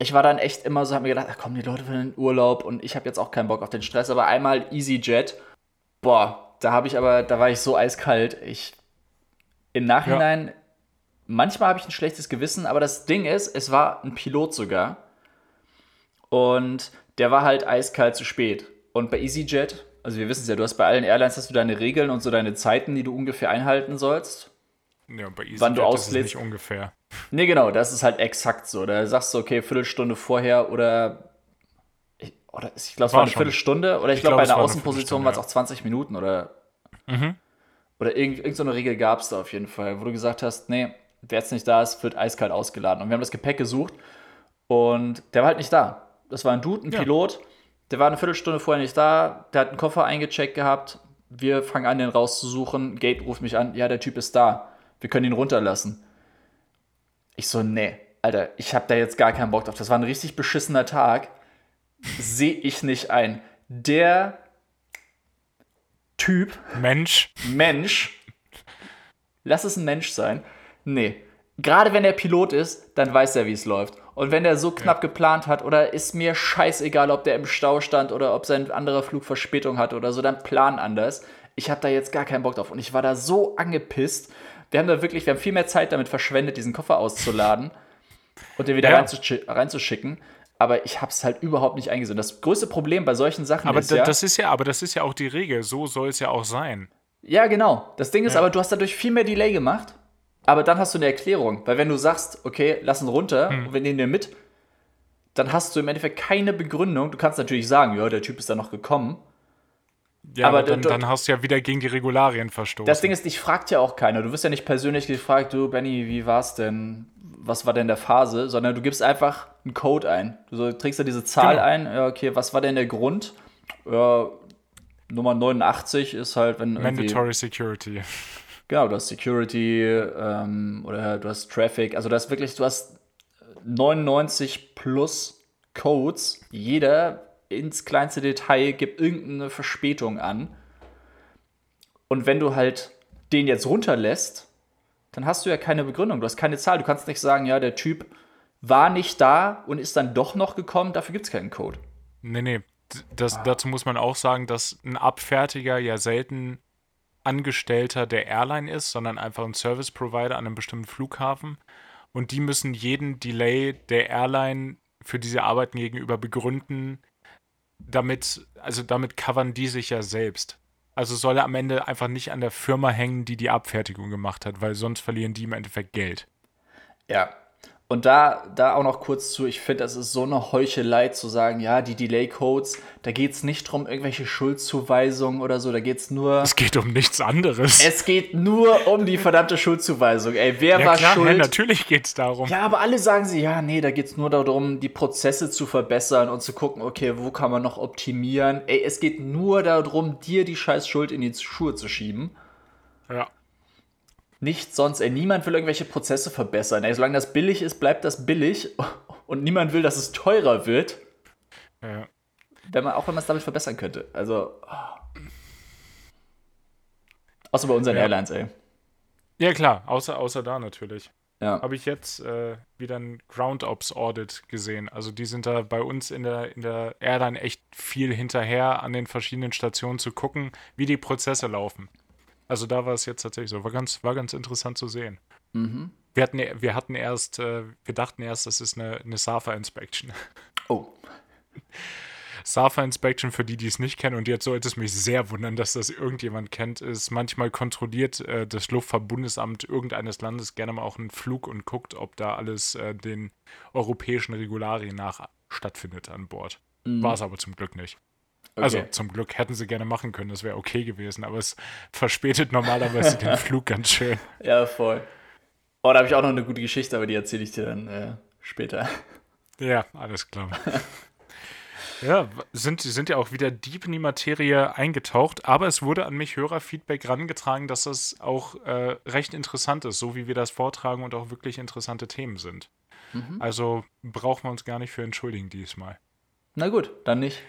Ich war dann echt immer so, hab mir gedacht, ach komm, die Leute wollen in den Urlaub und ich habe jetzt auch keinen Bock auf den Stress, aber einmal EasyJet, boah, da habe ich aber, da war ich so eiskalt. Ich, im Nachhinein, ja. manchmal habe ich ein schlechtes Gewissen, aber das Ding ist, es war ein Pilot sogar und der war halt eiskalt zu spät. Und bei EasyJet, also wir wissen es ja, du hast bei allen Airlines, hast du deine Regeln und so deine Zeiten, die du ungefähr einhalten sollst. Ja, bei EasyJet ist es nicht ungefähr. Nee, genau, das ist halt exakt so. Da sagst du, okay, Viertelstunde vorher oder ich, oder ich glaube, es war eine schon. Viertelstunde oder ich, ich glaube, glaub, bei einer Außenposition war es ja. auch zwanzig Minuten oder mhm. oder irgend, irgend so eine Regel gab es da auf jeden Fall, wo du gesagt hast, nee, wer jetzt nicht da ist, wird eiskalt ausgeladen. Und wir haben das Gepäck gesucht und der war halt nicht da. Das war ein Dude, ein ja. Pilot, der war eine Viertelstunde vorher nicht da, der hat einen Koffer eingecheckt gehabt, wir fangen an, den rauszusuchen, Gate ruft mich an, ja, der Typ ist da, wir können ihn runterlassen. Ich so, nee, Alter, ich hab da jetzt gar keinen Bock drauf. Das war ein richtig beschissener Tag. Sehe ich nicht ein. Der Typ. Mensch. Mensch. Lass es ein Mensch sein. Nee. Gerade wenn er Pilot ist, dann weiß er, wie es läuft. Und wenn er so knapp ja. geplant hat oder ist mir scheißegal, ob der im Stau stand oder ob sein anderer Flug Verspätung hat oder so, dann plan anders. Ich hab da jetzt gar keinen Bock drauf. Und ich war da so angepisst. Wir haben da wirklich, wir haben viel mehr Zeit damit verschwendet, diesen Koffer auszuladen und den wieder ja. reinzusch- reinzuschicken. Aber ich habe es halt überhaupt nicht eingesehen. Das größte Problem bei solchen Sachen aber ist da, ja, das ist ja... Aber das ist ja auch die Regel. So soll es ja auch sein. Ja, genau. Das Ding ist ja. aber, du hast dadurch viel mehr Delay gemacht, aber dann hast du eine Erklärung. Weil wenn du sagst, okay, lass ihn runter hm. und wir nehmen den mit, dann hast du im Endeffekt keine Begründung. Du kannst natürlich sagen, ja, der Typ ist da noch gekommen. Ja, aber dann, dann hast du ja wieder gegen die Regularien verstoßen. Das Ding ist, dich fragt ja auch keiner. Du wirst ja nicht persönlich gefragt, du, Benny, wie war's denn? Was war denn der Phase? Sondern du gibst einfach einen Code ein. Du so, trägst ja diese Zahl genau. ein. Ja, okay, was war denn der Grund? Ja, Nummer neunundachtzig ist halt, wenn Mandatory Security. Genau, du hast Security ähm, oder du hast Traffic. Also du hast wirklich, du hast neunundneunzig plus Codes. Jeder ins kleinste Detail, gibt irgendeine Verspätung an. Und wenn du halt den jetzt runterlässt, dann hast du ja keine Begründung, du hast keine Zahl. Du kannst nicht sagen, ja, der Typ war nicht da und ist dann doch noch gekommen, dafür gibt es keinen Code. Nee, nee, das, ah. dazu muss man auch sagen, dass ein Abfertiger ja selten Angestellter der Airline ist, sondern einfach ein Service-Provider an einem bestimmten Flughafen. Und die müssen jeden Delay der Airline, für die sie arbeiten, gegenüber begründen, damit, also damit covern die sich ja selbst. Also soll er am Ende einfach nicht an der Firma hängen, die die Abfertigung gemacht hat, weil sonst verlieren die im Endeffekt Geld. Ja, und da, da auch noch kurz zu, ich finde, das ist so eine Heuchelei zu sagen, ja, die Delay-Codes, da geht es nicht drum, irgendwelche Schuldzuweisungen oder so, da geht's nur... Es geht um nichts anderes. Es geht nur um die verdammte Schuldzuweisung. Ey, wer ja, war klar, schuld? Ja, natürlich geht's darum. Ja, aber alle sagen sie, ja, nee, da geht's nur darum, die Prozesse zu verbessern und zu gucken, okay, wo kann man noch optimieren? Ey, es geht nur darum, dir die scheiß Schuld in die Schuhe zu schieben. Ja. Nicht sonst, ey, niemand will irgendwelche Prozesse verbessern. Ey, solange das billig ist, bleibt das billig und niemand will, dass es teurer wird. Ja. Wenn man, auch wenn man es damit verbessern könnte. Also. Oh. Außer bei unseren ja. Airlines, ey. Ja, klar, außer, außer da natürlich. Ja. Habe ich jetzt äh, wieder ein Ground Ops Audit gesehen. Also die sind da bei uns in der, in der Airline echt viel hinterher, an den verschiedenen Stationen zu gucken, wie die Prozesse laufen. Also da war es jetzt tatsächlich so. War ganz, war ganz interessant zu sehen. Mhm. Wir hatten, wir hatten erst, wir dachten erst, das ist eine, eine SAFA-Inspection. Oh. SAFA-Inspection, für die, die es nicht kennen, und jetzt sollte es mich sehr wundern, dass das irgendjemand kennt, ist, manchmal kontrolliert äh, das Luftfahrtbundesamt irgendeines Landes gerne mal auch einen Flug und guckt, ob da alles äh, den europäischen Regularien nach stattfindet an Bord. Mhm. War es aber zum Glück nicht. Okay. Also zum Glück hätten sie gerne machen können, das wäre okay gewesen, aber es verspätet normalerweise den Flug ganz schön. Ja, voll. Oh, da habe ich auch noch eine gute Geschichte, aber die erzähle ich dir dann äh, später. Ja, alles klar. Ja, sind, sind ja auch wieder deep in die Materie eingetaucht, aber es wurde an mich Hörerfeedback rangetragen, dass das auch äh, recht interessant ist, so wie wir das vortragen und auch wirklich interessante Themen sind. Mhm. Also brauchen wir uns gar nicht für entschuldigen diesmal. Na gut, dann nicht.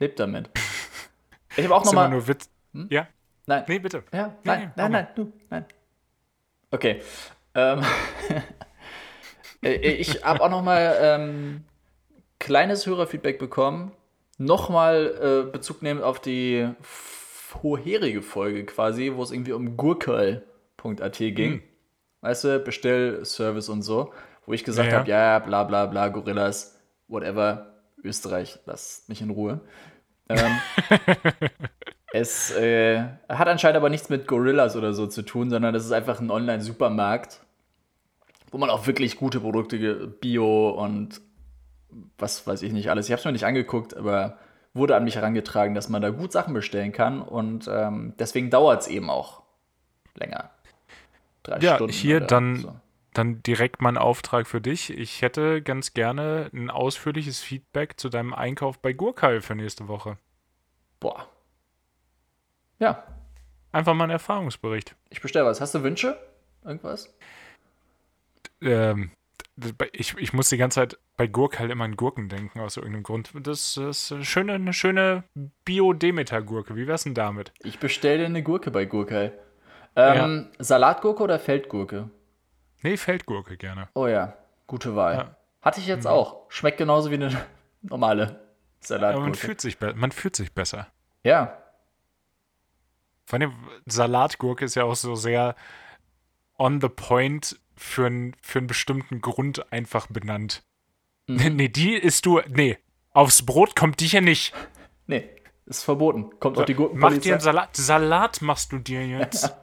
Lebt damit. Ich habe auch nochmal... nur Witz. Hm? Ja? Nein. Nee, bitte. Ja, nein, nee, nee, nein, nein, du, nein. Okay. Ähm, ich habe auch nochmal ähm, kleines Hörerfeedback bekommen. Nochmal äh, Bezug nehmend auf die vorherige Folge quasi, wo es irgendwie um Gurkerl Punkt A T ging. Hm. Weißt du, Bestellservice und so. Wo ich gesagt ja, habe, ja, bla bla bla, Gorillas, whatever. Österreich, lass mich in Ruhe. Ähm, es äh, hat anscheinend aber nichts mit Gorillas oder so zu tun, sondern das ist einfach ein Online-Supermarkt, wo man auch wirklich gute Produkte, Bio und was weiß ich nicht alles. Ich habe es mir nicht angeguckt, aber wurde an mich herangetragen, dass man da gut Sachen bestellen kann und ähm, deswegen dauert es eben auch länger. Drei ja, Stunden hier dann... So. Dann direkt mein Auftrag für dich. Ich hätte ganz gerne ein ausführliches Feedback zu deinem Einkauf bei Gurkerl für nächste Woche. Boah. Ja. Einfach mal einen Erfahrungsbericht. Ich bestelle was. Hast du Wünsche? Irgendwas? Ähm, ich, ich muss die ganze Zeit bei Gurkerl immer an Gurken denken, aus irgendeinem Grund. Das ist eine schöne, eine schöne Bio-Demeter-Gurke. Wie wär's denn damit? Ich bestelle eine Gurke bei Gurkerl. Ähm, ja. Salatgurke oder Feldgurke? Nee, Feldgurke gerne. Oh ja, gute Wahl. Ja. Hatte ich jetzt ja. auch. Schmeckt genauso wie eine normale Salatgurke. Aber man fühlt sich, be- man fühlt sich besser. Ja. Vor allem Salatgurke ist ja auch so sehr on the point für, n, für einen bestimmten Grund einfach benannt. Mhm. Nee, die isst du, nee, aufs Brot kommt die ja nicht. Nee, ist verboten. Kommt so, auf die Gurkenpolizei. Mach dir einen Salat, Salat machst du dir jetzt.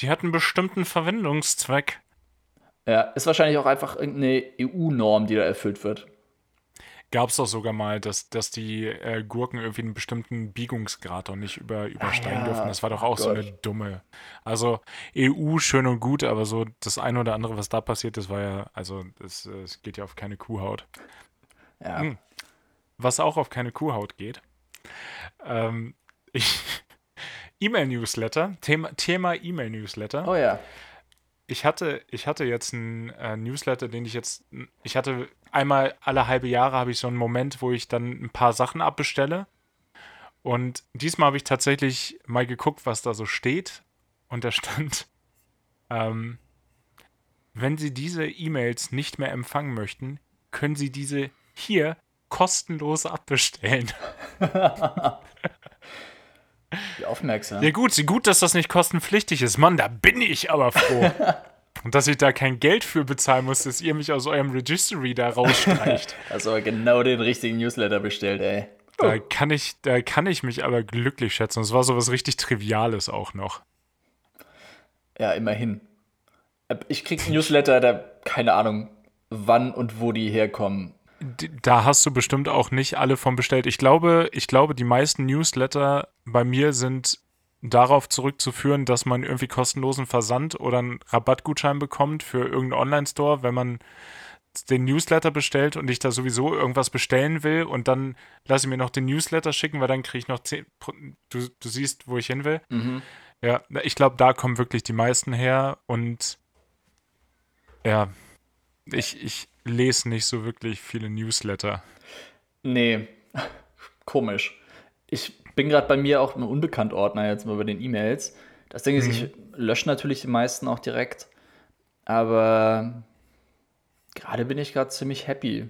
Die hat einen bestimmten Verwendungszweck. Ja, ist wahrscheinlich auch einfach irgendeine E U-Norm, die da erfüllt wird. Gab es doch sogar mal, dass, dass die äh, Gurken irgendwie einen bestimmten Biegungsgrad auch nicht über, übersteigen ah, ja. dürfen. Das war doch auch oh, so Gott. eine dumme. Also E U schön und gut, aber so das eine oder andere, was da passiert ist, war ja, also es, es geht ja auf keine Kuhhaut. Ja. Hm. Was auch auf keine Kuhhaut geht. Ähm, ich... E-Mail-Newsletter, Thema, Thema E-Mail-Newsletter. Oh ja. Ich hatte, ich hatte jetzt einen äh, Newsletter, den ich jetzt, ich hatte einmal alle halbe Jahre habe ich so einen Moment, wo ich dann ein paar Sachen abbestelle. Und diesmal habe ich tatsächlich mal geguckt, was da so steht. Und da stand, ähm, wenn Sie diese E-Mails nicht mehr empfangen möchten, können Sie diese hier kostenlos abbestellen. Wie aufmerksam. Ja gut, gut, dass das nicht kostenpflichtig ist. Mann, da bin ich aber froh. Und dass ich da kein Geld für bezahlen muss, dass ihr mich aus eurem Registry da rausstreicht. Hast aber genau den richtigen Newsletter bestellt, ey. Da kann ich, da kann ich mich aber glücklich schätzen. Es war sowas richtig Triviales auch noch. Ja, immerhin. Ich krieg Newsletter, da keine Ahnung, wann und wo die herkommen. Da hast du bestimmt auch nicht alle von bestellt. Ich glaube, ich glaube, die meisten Newsletter bei mir sind darauf zurückzuführen, dass man irgendwie kostenlosen Versand oder einen Rabattgutschein bekommt für irgendeinen Online-Store, wenn man den Newsletter bestellt und ich da sowieso irgendwas bestellen will und dann lasse ich mir noch den Newsletter schicken, weil dann kriege ich noch zehn, du, du siehst, wo ich hin will. Mhm. Ja, ich glaube, da kommen wirklich die meisten her und ja, ich, ich lese nicht so wirklich viele Newsletter. Nee, komisch. Ich bin gerade bei mir auch im Unbekannt-Ordner jetzt mal bei den E-Mails. Das Ding ist, mhm. ich lösche natürlich die meisten auch direkt, aber gerade bin ich gerade ziemlich happy.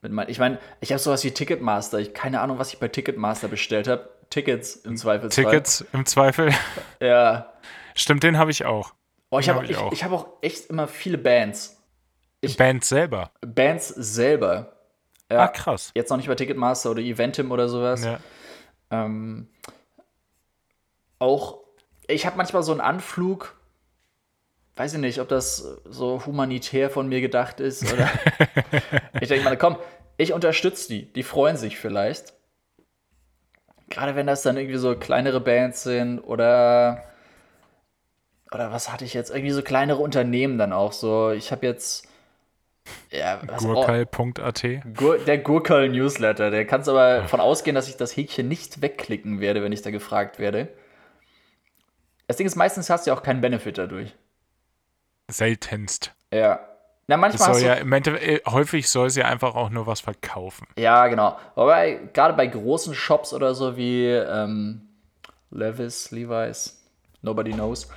Mit mein, ich meine, ich habe sowas wie Ticketmaster. Ich keine Ahnung, was ich bei Ticketmaster bestellt habe. Tickets im Zweifelsfall. Tickets im Zweifel. Ja. Stimmt, den habe ich auch. Oh, ich habe hab ich, ich auch. Ich hab auch echt immer viele Bands. Ich, Bands selber? Bands selber. Ja, ah, krass. Jetzt noch nicht bei Ticketmaster oder Eventim oder sowas. Ja. Ähm, auch, ich habe manchmal so einen Anflug, weiß ich nicht, ob das so humanitär von mir gedacht ist. Oder ich denke mal, komm, ich unterstütze die. Die freuen sich vielleicht. Gerade wenn das dann irgendwie so kleinere Bands sind oder oder was hatte ich jetzt? Irgendwie so kleinere Unternehmen dann auch so. Ich habe jetzt ja, Gurkerl Punkt A T Gur- Der Gurkerl-Newsletter. Der kannst aber davon ausgehen, dass ich das Häkchen nicht wegklicken werde, wenn ich da gefragt werde. Das Ding ist, meistens hast du ja auch keinen Benefit dadurch. Seltenst. Ja. Na, manchmal soll hast du ja im Endeffekt, häufig soll sie einfach auch nur was verkaufen. Ja, genau. Aber gerade bei großen Shops oder so wie ähm, Levi's, Levi's, Nobody Knows,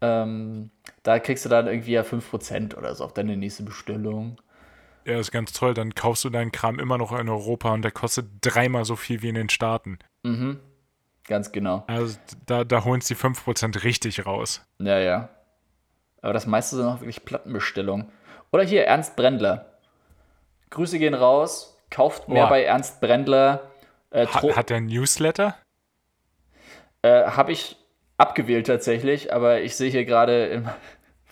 ähm, da kriegst du dann irgendwie ja fünf Prozent oder so auf deine nächste Bestellung. Ja, ist ganz toll. Dann kaufst du deinen Kram immer noch in Europa und der kostet dreimal so viel wie in den Staaten. Mhm, ganz genau. Also da, da holen sie die fünf Prozent richtig raus. Ja, ja. Aber das meiste sind auch wirklich Plattenbestellungen. Oder hier, Ernst Brendler. Grüße gehen raus. Kauft mehr Boah. bei Ernst Brendler. Äh, tro- hat, hat der Newsletter? Äh, habe ich abgewählt tatsächlich, aber ich sehe hier gerade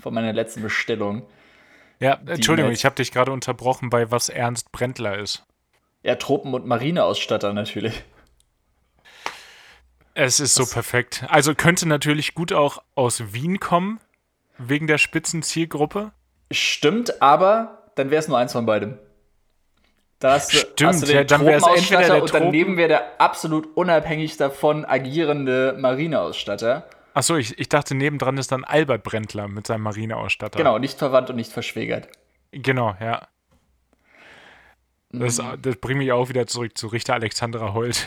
von meiner letzten Bestellung. Ja, Entschuldigung, ich habe dich gerade unterbrochen bei was Ernst Brendler ist. Ja, Tropen- und Marineausstatter natürlich. Es ist was? So perfekt. Also könnte natürlich gut auch aus Wien kommen. Wegen der spitzen Zielgruppe? Stimmt, aber dann wäre es nur eins von beidem. Da hast du, Stimmt, hast du den ja, dann wäre es entweder der und Tropen- daneben wäre der absolut unabhängig davon agierende Marineausstatter. Achso, ich, ich dachte, nebendran ist dann Albert Brendler mit seinem Marineausstatter. Genau, nicht verwandt und nicht verschwägert. Genau, ja. Das, das bringt mich auch wieder zurück zu Richter Alexandra Holt.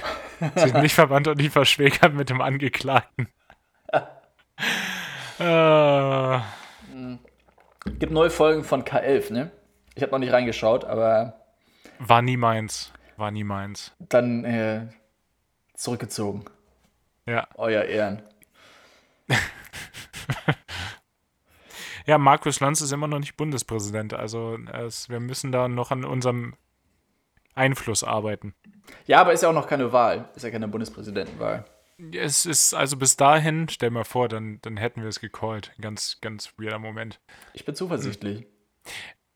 Sie sind nicht verwandt und nicht verschwägert mit dem Angeklagten. Uh. Gibt neue Folgen von K elf, ne? Ich habe noch nicht reingeschaut, aber War nie meins. War nie meins. Dann äh, zurückgezogen. Ja. Euer Ehren. Ja, Markus Lanz ist immer noch nicht Bundespräsident. Also es, wir müssen da noch an unserem Einfluss arbeiten. Ja, aber ist ja auch noch keine Wahl. Ist ja keine Bundespräsidentenwahl. Es ist also bis dahin, stell mal vor, dann, dann hätten wir es gecallt. Ganz, ganz weirder Moment. Ich bin zuversichtlich.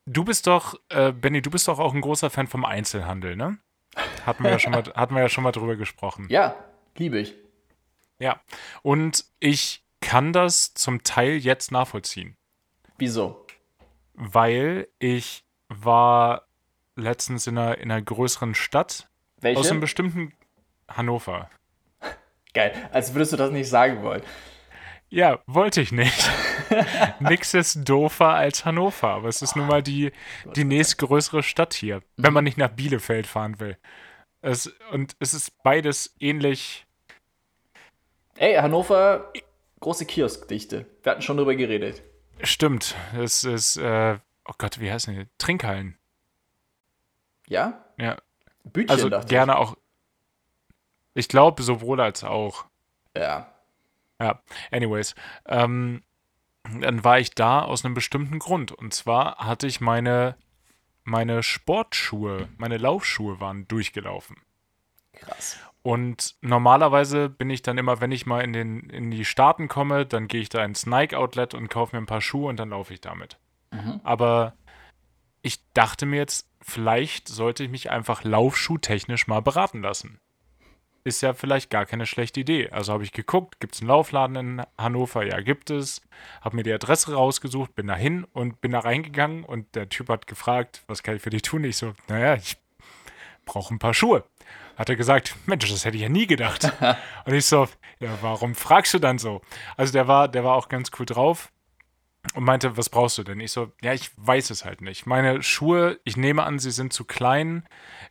Du bist doch, äh, Benny, du bist doch auch ein großer Fan vom Einzelhandel, ne? Hatten wir ja schon mal, hatten wir ja schon mal drüber gesprochen. Ja, liebe ich. Ja, und ich kann das zum Teil jetzt nachvollziehen. Wieso? Weil ich war letztens in einer, in einer größeren Stadt. Welche? Aus einem bestimmten Hannover. Geil, als würdest du das nicht sagen wollen. Ja, wollte ich nicht. Nix ist doofer als Hannover, aber es ist oh, nun mal die, die nächstgrößere Stadt hier, mhm. wenn man nicht nach Bielefeld fahren will. Es, und es ist beides ähnlich. Ey, Hannover, große Kioskdichte. Wir hatten schon drüber geredet. Stimmt, es ist, äh, oh Gott, wie heißt denn das? Trinkhallen. Ja? Ja. Bütchen, also gerne ich. auch. Ich glaube, sowohl als auch. Ja. Ja, anyways. Ähm, dann war ich da aus einem bestimmten Grund. Und zwar hatte ich meine, meine Sportschuhe, meine Laufschuhe waren durchgelaufen. Krass. Und normalerweise bin ich dann immer, wenn ich mal in, den, in die Staaten komme, dann gehe ich da ins Nike-Outlet und kaufe mir ein paar Schuhe und dann laufe ich damit. Mhm. Aber ich dachte mir jetzt, vielleicht sollte ich mich einfach laufschuhtechnisch mal beraten lassen. Ist ja vielleicht gar keine schlechte Idee. Also habe ich geguckt, gibt es einen Laufladen in Hannover? Ja, gibt es. Habe mir die Adresse rausgesucht, bin da hin und bin da reingegangen und der Typ hat gefragt, was kann ich für dich tun? Ich so, naja, ich brauche ein paar Schuhe. Hat er gesagt, Mensch, das hätte ich ja nie gedacht. Und ich so, ja, warum fragst du dann so? Also der war, der war auch ganz cool drauf und meinte, was brauchst du denn? Ich so, ja, ich weiß es halt nicht. Meine Schuhe, ich nehme an, sie sind zu klein.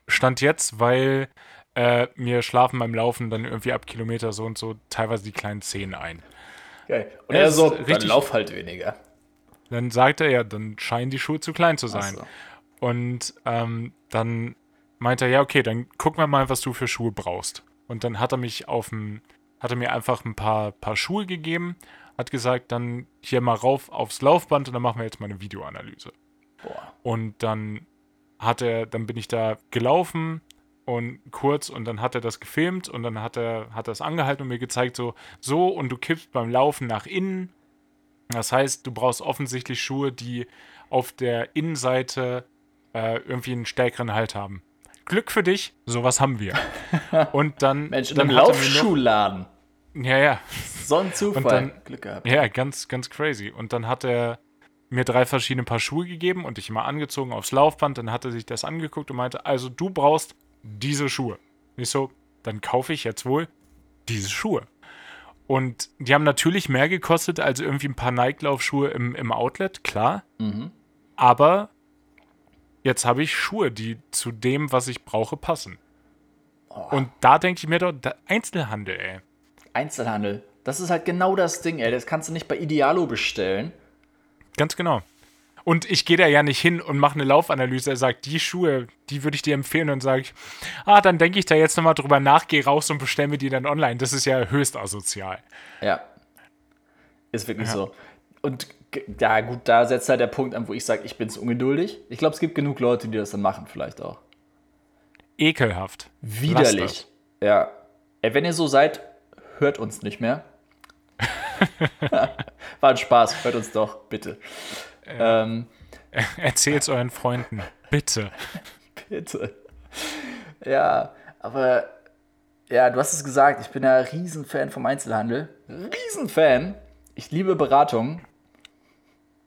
Stand jetzt, weil äh, mir schlafen beim Laufen dann irgendwie ab Kilometer so und so teilweise die kleinen Zehen ein. Geil. Und er so, dann lauf halt weniger. Dann sagt er, ja, dann scheinen die Schuhe zu klein zu sein. Ach so. Und ähm, dann meinte er, ja, okay, dann gucken wir mal, was du für Schuhe brauchst. Und dann hat er mich auf dem, hat er mir einfach ein paar, paar Schuhe gegeben, hat gesagt, dann hier mal rauf aufs Laufband und dann machen wir jetzt mal eine Videoanalyse. Boah. Und dann hat er, dann bin ich da gelaufen und kurz und dann hat er das gefilmt und dann hat er, hat er es angehalten und mir gezeigt, so, so und du kippst beim Laufen nach innen. Das heißt, du brauchst offensichtlich Schuhe, die auf der Innenseite äh, irgendwie einen stärkeren Halt haben. Glück für dich, sowas haben wir. Und dann. Mensch, in einem Laufschuhladen. Ja, ja. So ein Zufall. Und dann, Glück gehabt. Ja, ganz, ganz crazy. Und dann hat er mir drei verschiedene Paar Schuhe gegeben und ich immer angezogen aufs Laufband. Dann hat er sich das angeguckt und meinte, also du brauchst diese Schuhe. Und ich so, dann kaufe ich jetzt wohl diese Schuhe. Und die haben natürlich mehr gekostet als irgendwie ein paar Nike-Laufschuhe im, im Outlet, klar. Mhm. Aber jetzt habe ich Schuhe, die zu dem, was ich brauche, passen. Oh. Und da denke ich mir doch, Einzelhandel, ey. Einzelhandel. Das ist halt genau das Ding, ey. Das kannst du nicht bei Idealo bestellen. Ganz genau. Und ich gehe da ja nicht hin und mache eine Laufanalyse. Er sagt, die Schuhe, die würde ich dir empfehlen. Und sage ich, ah, dann denke ich da jetzt nochmal drüber nach, gehe raus und bestelle mir die dann online. Das ist ja höchst asozial. Ja. Ist wirklich ja. so. Und ja gut, da setzt halt der Punkt an, wo ich sage, ich bin so ungeduldig. Ich glaube, es gibt genug Leute, die das dann machen vielleicht auch. Ekelhaft. Widerlich. Ja. Ey, wenn ihr so seid, hört uns nicht mehr. War ein Spaß, hört uns doch, bitte. Äh, ähm, Erzählt's euren Freunden, bitte. Bitte. Ja, aber ja, du hast es gesagt, ich bin ja Riesenfan vom Einzelhandel. Riesenfan. Ich liebe Beratung.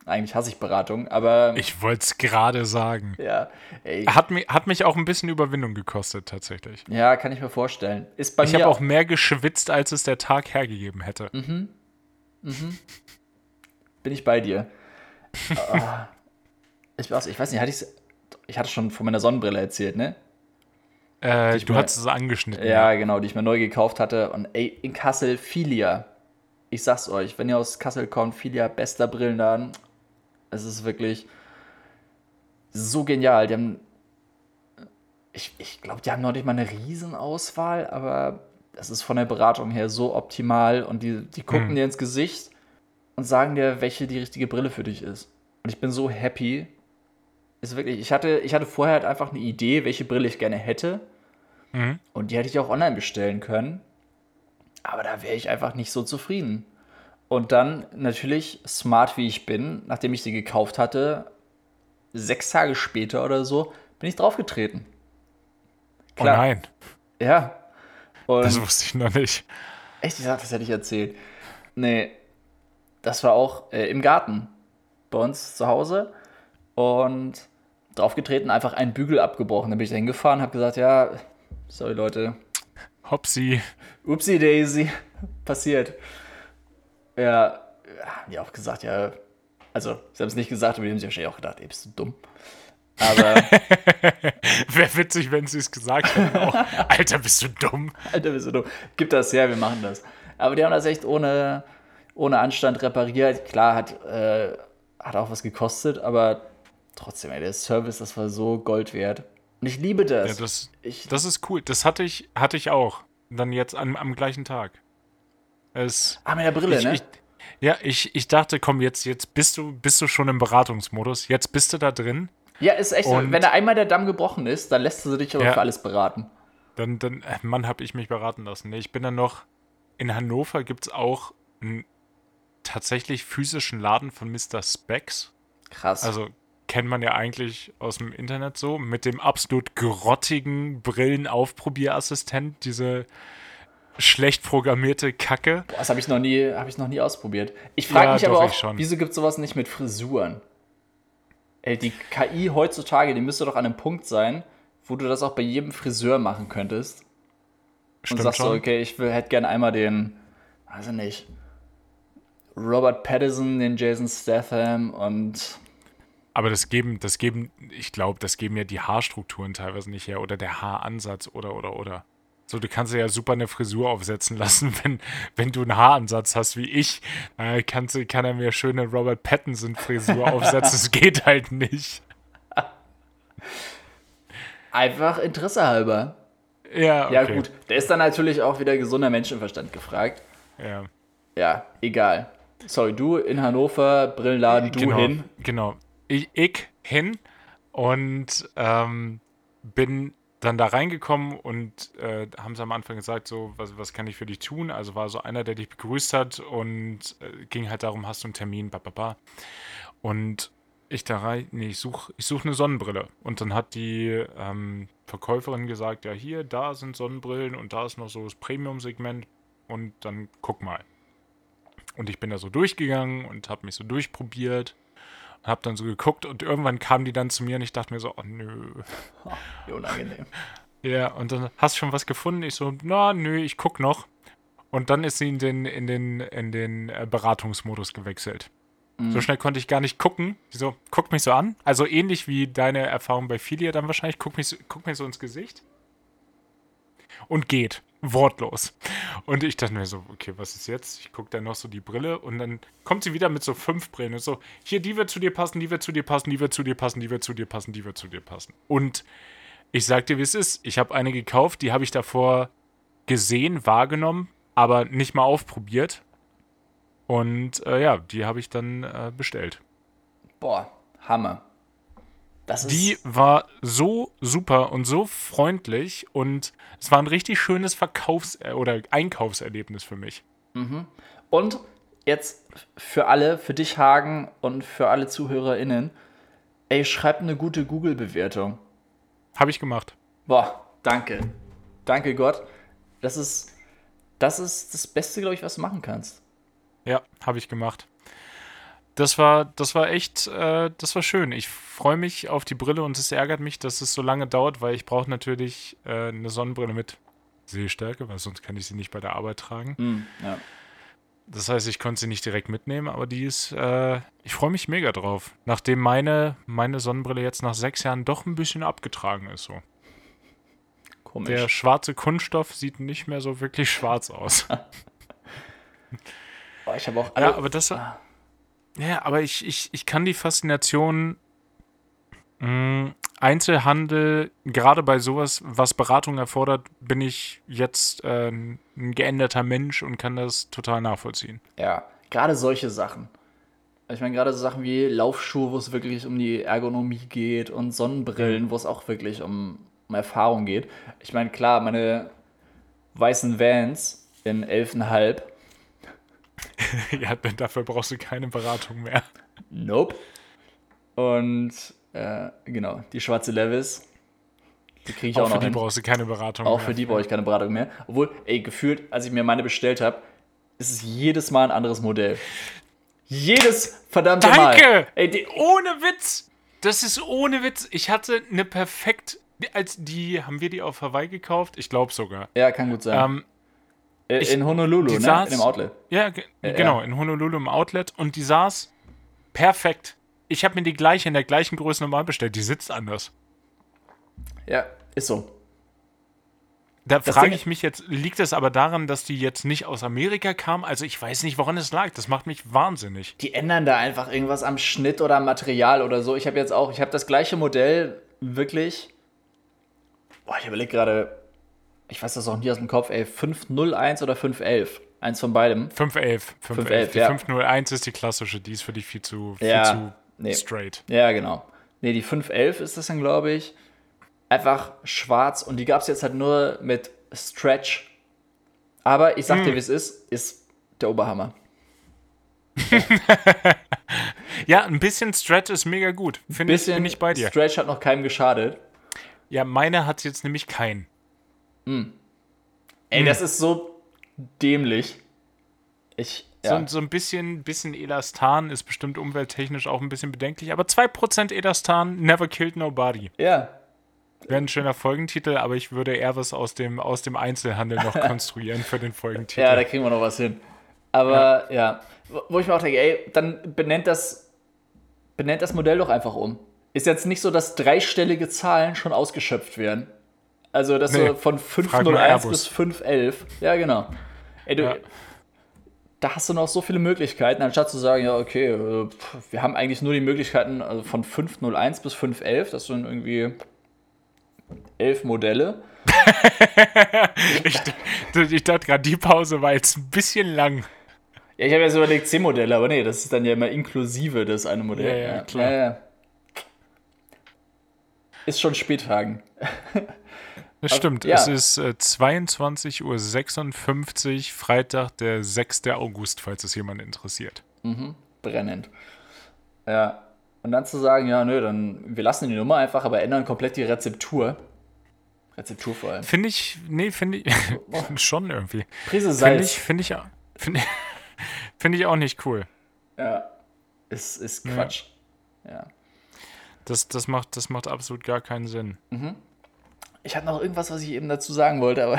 Eigentlich hasse ich Beratung, aber ich wollte es gerade sagen. Ja, ey. Hat, mi- hat mich auch ein bisschen Überwindung gekostet, tatsächlich. Ja, kann ich mir vorstellen. Ist bei ich habe auch mehr geschwitzt, als es der Tag hergegeben hätte. Mhm. Mhm. Bin ich bei dir. uh, ich, weiß, ich weiß nicht, hatte ich ich hatte schon von meiner Sonnenbrille erzählt, ne? Äh, du hattest es angeschnitten. Ja, genau, die ich mir neu gekauft hatte. Und ey, in Kassel, Filia. Ich sag's euch, wenn ihr aus Kassel kommt, Filia, bester Brillenladen. Es ist wirklich so genial. Die haben, ich ich glaube, die haben noch nicht mal eine Riesenauswahl, aber es ist von der Beratung her so optimal. Und die, die gucken hm. dir ins Gesicht und sagen dir, welche die richtige Brille für dich ist. Und ich bin so happy. Ist wirklich, ich hatte, ich hatte vorher halt einfach eine Idee, welche Brille ich gerne hätte. Hm. Und die hätte ich auch online bestellen können. Aber da wäre ich einfach nicht so zufrieden. Und dann natürlich, smart wie ich bin, nachdem ich sie gekauft hatte, sechs Tage später oder so, bin ich draufgetreten. Klar. Oh nein. Ja. Und das wusste ich noch nicht. Echt, ich dachte, das hätte ich erzählt. Nee, das war auch äh, im Garten bei uns zu Hause. Und draufgetreten, einfach einen Bügel abgebrochen. Dann bin ich da hingefahren, habe gesagt, ja, sorry Leute. Hopsi. Upsi Daisy. Passiert. Ja, haben die auch gesagt, ja. Also, sie haben es nicht gesagt, aber die haben sich wahrscheinlich auch gedacht, ey, bist du dumm. Aber. Wäre witzig, wenn sie es gesagt hätten auch. Alter, bist du dumm. Alter, bist du dumm. Gib das her, wir machen das. Aber die haben das echt ohne, ohne Anstand repariert. Klar, hat, äh, hat auch was gekostet, aber trotzdem, ey, der Service, das war so Gold wert. Und ich liebe das. Ja, das, ich, das ist cool. Das hatte ich, hatte ich auch. Dann jetzt an, am gleichen Tag. Es, ah, mit der Brille, ich, ne? Ich, ja, ich, ich dachte, komm, jetzt, jetzt bist du, bist du schon im Beratungsmodus. Jetzt bist du da drin. Ja, ist echt. Und wenn da einmal der Damm gebrochen ist, dann lässt du dich aber ja. für alles beraten. Dann, dann, Mann, habe ich mich beraten lassen. Nee, ich bin dann noch, in Hannover gibt es auch einen tatsächlich physischen Laden von Mister Specs. Krass. Also kennt man ja eigentlich aus dem Internet so, mit dem absolut grottigen Brillenaufprobierassistent, diese schlecht programmierte Kacke. Boah, das habe ich noch nie, habe ich noch nie ausprobiert. Ich frage ja, mich aber auch, wieso gibt es sowas nicht mit Frisuren? Ey, die K I heutzutage, die müsste doch an einem Punkt sein, wo du das auch bei jedem Friseur machen könntest. Stimmt, und sagst schon. So, okay, ich will, hätte gerne einmal den, weiß ich nicht, Robert Pattinson, den Jason Statham und... Aber das geben, das geben, ich glaube, das geben ja die Haarstrukturen teilweise nicht her oder der Haaransatz oder, oder, oder. So, du kannst ja super eine Frisur aufsetzen lassen, wenn, wenn du einen Haaransatz hast wie ich. Äh, kannst, kann er mir schön eine Robert Pattinson-Frisur aufsetzen, das geht halt nicht. Einfach Interesse halber. Ja, okay. Ja, gut. Da ist dann natürlich auch wieder gesunder Menschenverstand gefragt. Ja. Ja, egal. Sorry, du in Hannover, Brillenladen, du genau, hin. Genau. Ich, ich hin und ähm, bin dann da reingekommen und äh, haben sie am Anfang gesagt, so, was, was kann ich für dich tun? Also war so einer, der dich begrüßt hat und äh, ging halt darum, hast du einen Termin, bababa. Und ich da rein, nee, ich suche ich such eine Sonnenbrille. Und dann hat die ähm, Verkäuferin gesagt, ja hier, da sind Sonnenbrillen und da ist noch so das Premium-Segment und dann guck mal. Und ich bin da so durchgegangen und habe mich so durchprobiert und habe dann so geguckt und irgendwann kamen die dann zu mir und ich dachte mir so, oh nö. Wie unangenehm. Ja, und dann hast du schon was gefunden? Ich so, na nö, ich guck noch. Und dann ist sie in den, in den, in den Beratungsmodus gewechselt. So schnell konnte ich gar nicht gucken. So, guck mich so an. Also ähnlich wie deine Erfahrung bei Filia dann wahrscheinlich. Guck mich, so, guck mich so ins Gesicht. Und geht. Wortlos. Und ich dachte mir so, okay, was ist jetzt? Ich gucke dann noch so die Brille und dann kommt sie wieder mit so fünf Brillen. Und so, hier, die wird zu dir passen, die wird zu dir passen, die wird zu dir passen, die wird zu dir passen, die wird zu dir passen. Und ich sag dir, wie es ist. Ich habe eine gekauft, die habe ich davor gesehen, wahrgenommen, aber nicht mal aufprobiert. Und äh, ja, die habe ich dann äh, bestellt. Boah, Hammer. Das die ist war so super und so freundlich und es war ein richtig schönes Verkaufs- oder Einkaufserlebnis für mich. Mhm. Und jetzt für alle, für dich Hagen und für alle ZuhörerInnen, ey, schreib eine gute Google-Bewertung. Habe ich gemacht. Boah, danke. Danke Gott. Das ist das, ist das Beste, glaube ich, was du machen kannst. Ja, habe ich gemacht. Das war, das war echt, äh, das war schön. Ich freue mich auf die Brille und es ärgert mich, dass es so lange dauert, weil ich brauche natürlich äh, eine Sonnenbrille mit Sehstärke, weil sonst kann ich sie nicht bei der Arbeit tragen. Mm, ja. Das heißt, ich konnte sie nicht direkt mitnehmen, aber die ist, äh, ich freue mich mega drauf. Nachdem meine, meine Sonnenbrille jetzt nach sechs Jahren doch ein bisschen abgetragen ist, so. Komisch. Der schwarze Kunststoff sieht nicht mehr so wirklich schwarz aus. Boah, ich habe auch alle. Ja, aber das war, ja, aber ich, ich, ich kann die Faszination mh, Einzelhandel, gerade bei sowas, was Beratung erfordert, bin ich jetzt äh, ein geänderter Mensch und kann das total nachvollziehen. Ja, gerade solche Sachen. Ich meine, gerade so Sachen wie Laufschuhe, wo es wirklich um die Ergonomie geht und Sonnenbrillen, wo es auch wirklich um, um Erfahrung geht. Ich meine, klar, meine weißen Vans in elf Komma fünf ja, denn dafür brauchst du keine Beratung mehr. Nope. Und äh, genau, die schwarze Levi's, die kriege ich auch, auch noch. Auch für die brauchst du keine Beratung mehr. Auch für die brauche ich keine Beratung mehr. Obwohl, ey, gefühlt, als ich mir meine bestellt habe, ist es jedes Mal ein anderes Modell. Jedes verdammte Danke. Mal. Danke! Ey, die- ohne Witz! Das ist ohne Witz. Ich hatte eine perfekt... Als die, haben wir die auf Hawaii gekauft? Ich glaube sogar. Ja, kann gut sein. Ähm, In ich, Honolulu, ne? Saß, in dem Outlet. Ja, g- äh, genau, in Honolulu im Outlet. Und die saß perfekt. Ich habe mir die gleiche in der gleichen Größe normal bestellt. Die sitzt anders. Ja, ist so. Da frage ich mich jetzt, liegt es aber daran, dass die jetzt nicht aus Amerika kam? Also ich weiß nicht, woran es lag. Das macht mich wahnsinnig. Die ändern da einfach irgendwas am Schnitt oder am Material oder so. Ich habe jetzt auch, ich habe das gleiche Modell wirklich. Boah, ich überlege gerade... Ich weiß das auch nie aus dem Kopf, ey, fünf null eins oder fünf elf? Eins von beidem. fünf elf Die ja. fünf null eins ist die klassische, die ist für dich viel zu, viel ja, zu nee. straight. Ja, genau. Nee, die fünf elf ist das dann, glaube ich. einfach schwarz und die gab es jetzt halt nur mit Stretch. Aber ich sag hm. dir, wie es ist, ist der Oberhammer. Ja, ein bisschen Stretch ist mega gut. Finde ich, bin ich bei dir. Stretch hat noch keinem geschadet. Ja, meine hat jetzt nämlich keinen. Hm. Ey, hm. das ist so dämlich. Ich, ja. so, so ein bisschen, bisschen Elastan ist bestimmt umwelttechnisch auch ein bisschen bedenklich, aber zwei Prozent Elastan, never killed nobody. Ja. Wäre ein schöner Folgentitel, aber ich würde eher was aus dem, aus dem Einzelhandel noch konstruieren für den Folgentitel. Ja, da kriegen wir noch was hin. Aber ja, ja. wo ich mir auch denke, ey, dann benennt das, benennt das Modell doch einfach um. Ist jetzt nicht so, dass dreistellige Zahlen schon ausgeschöpft werden. Also, dass nee, so von fünf null eins bis fünf elf. Ja, genau. Ey, du, ja. Da hast du noch so viele Möglichkeiten, anstatt zu sagen, ja, okay, wir haben eigentlich nur die Möglichkeiten also von fünf null eins bis fünf elf, das sind irgendwie elf Modelle. ich, ich dachte gerade, die Pause war jetzt ein bisschen lang. Ja, ich habe jetzt überlegt, zehn Modelle, aber nee, das ist dann ja immer inklusive das eine Modell. Ja, ja, ja. Klar. Ja, ja. Ist schon Späthagen. Das stimmt, ja. Es ist äh, zweiundzwanzig Uhr sechsundfünfzig, Freitag, der sechster August, falls es jemand interessiert. Mhm, brennend. Ja, und dann zu sagen, ja, nö, dann wir lassen die Nummer einfach, aber ändern komplett die Rezeptur. Rezeptur vor allem. Finde ich, nee, finde ich oh. schon irgendwie. Prise Salz. Finde ich, finde ich, find, find ich auch nicht cool. Ja, ist, ist Quatsch. Ja. ja. Das, das, macht, das macht absolut gar keinen Sinn. Mhm. Ich hatte noch irgendwas, was ich eben dazu sagen wollte, aber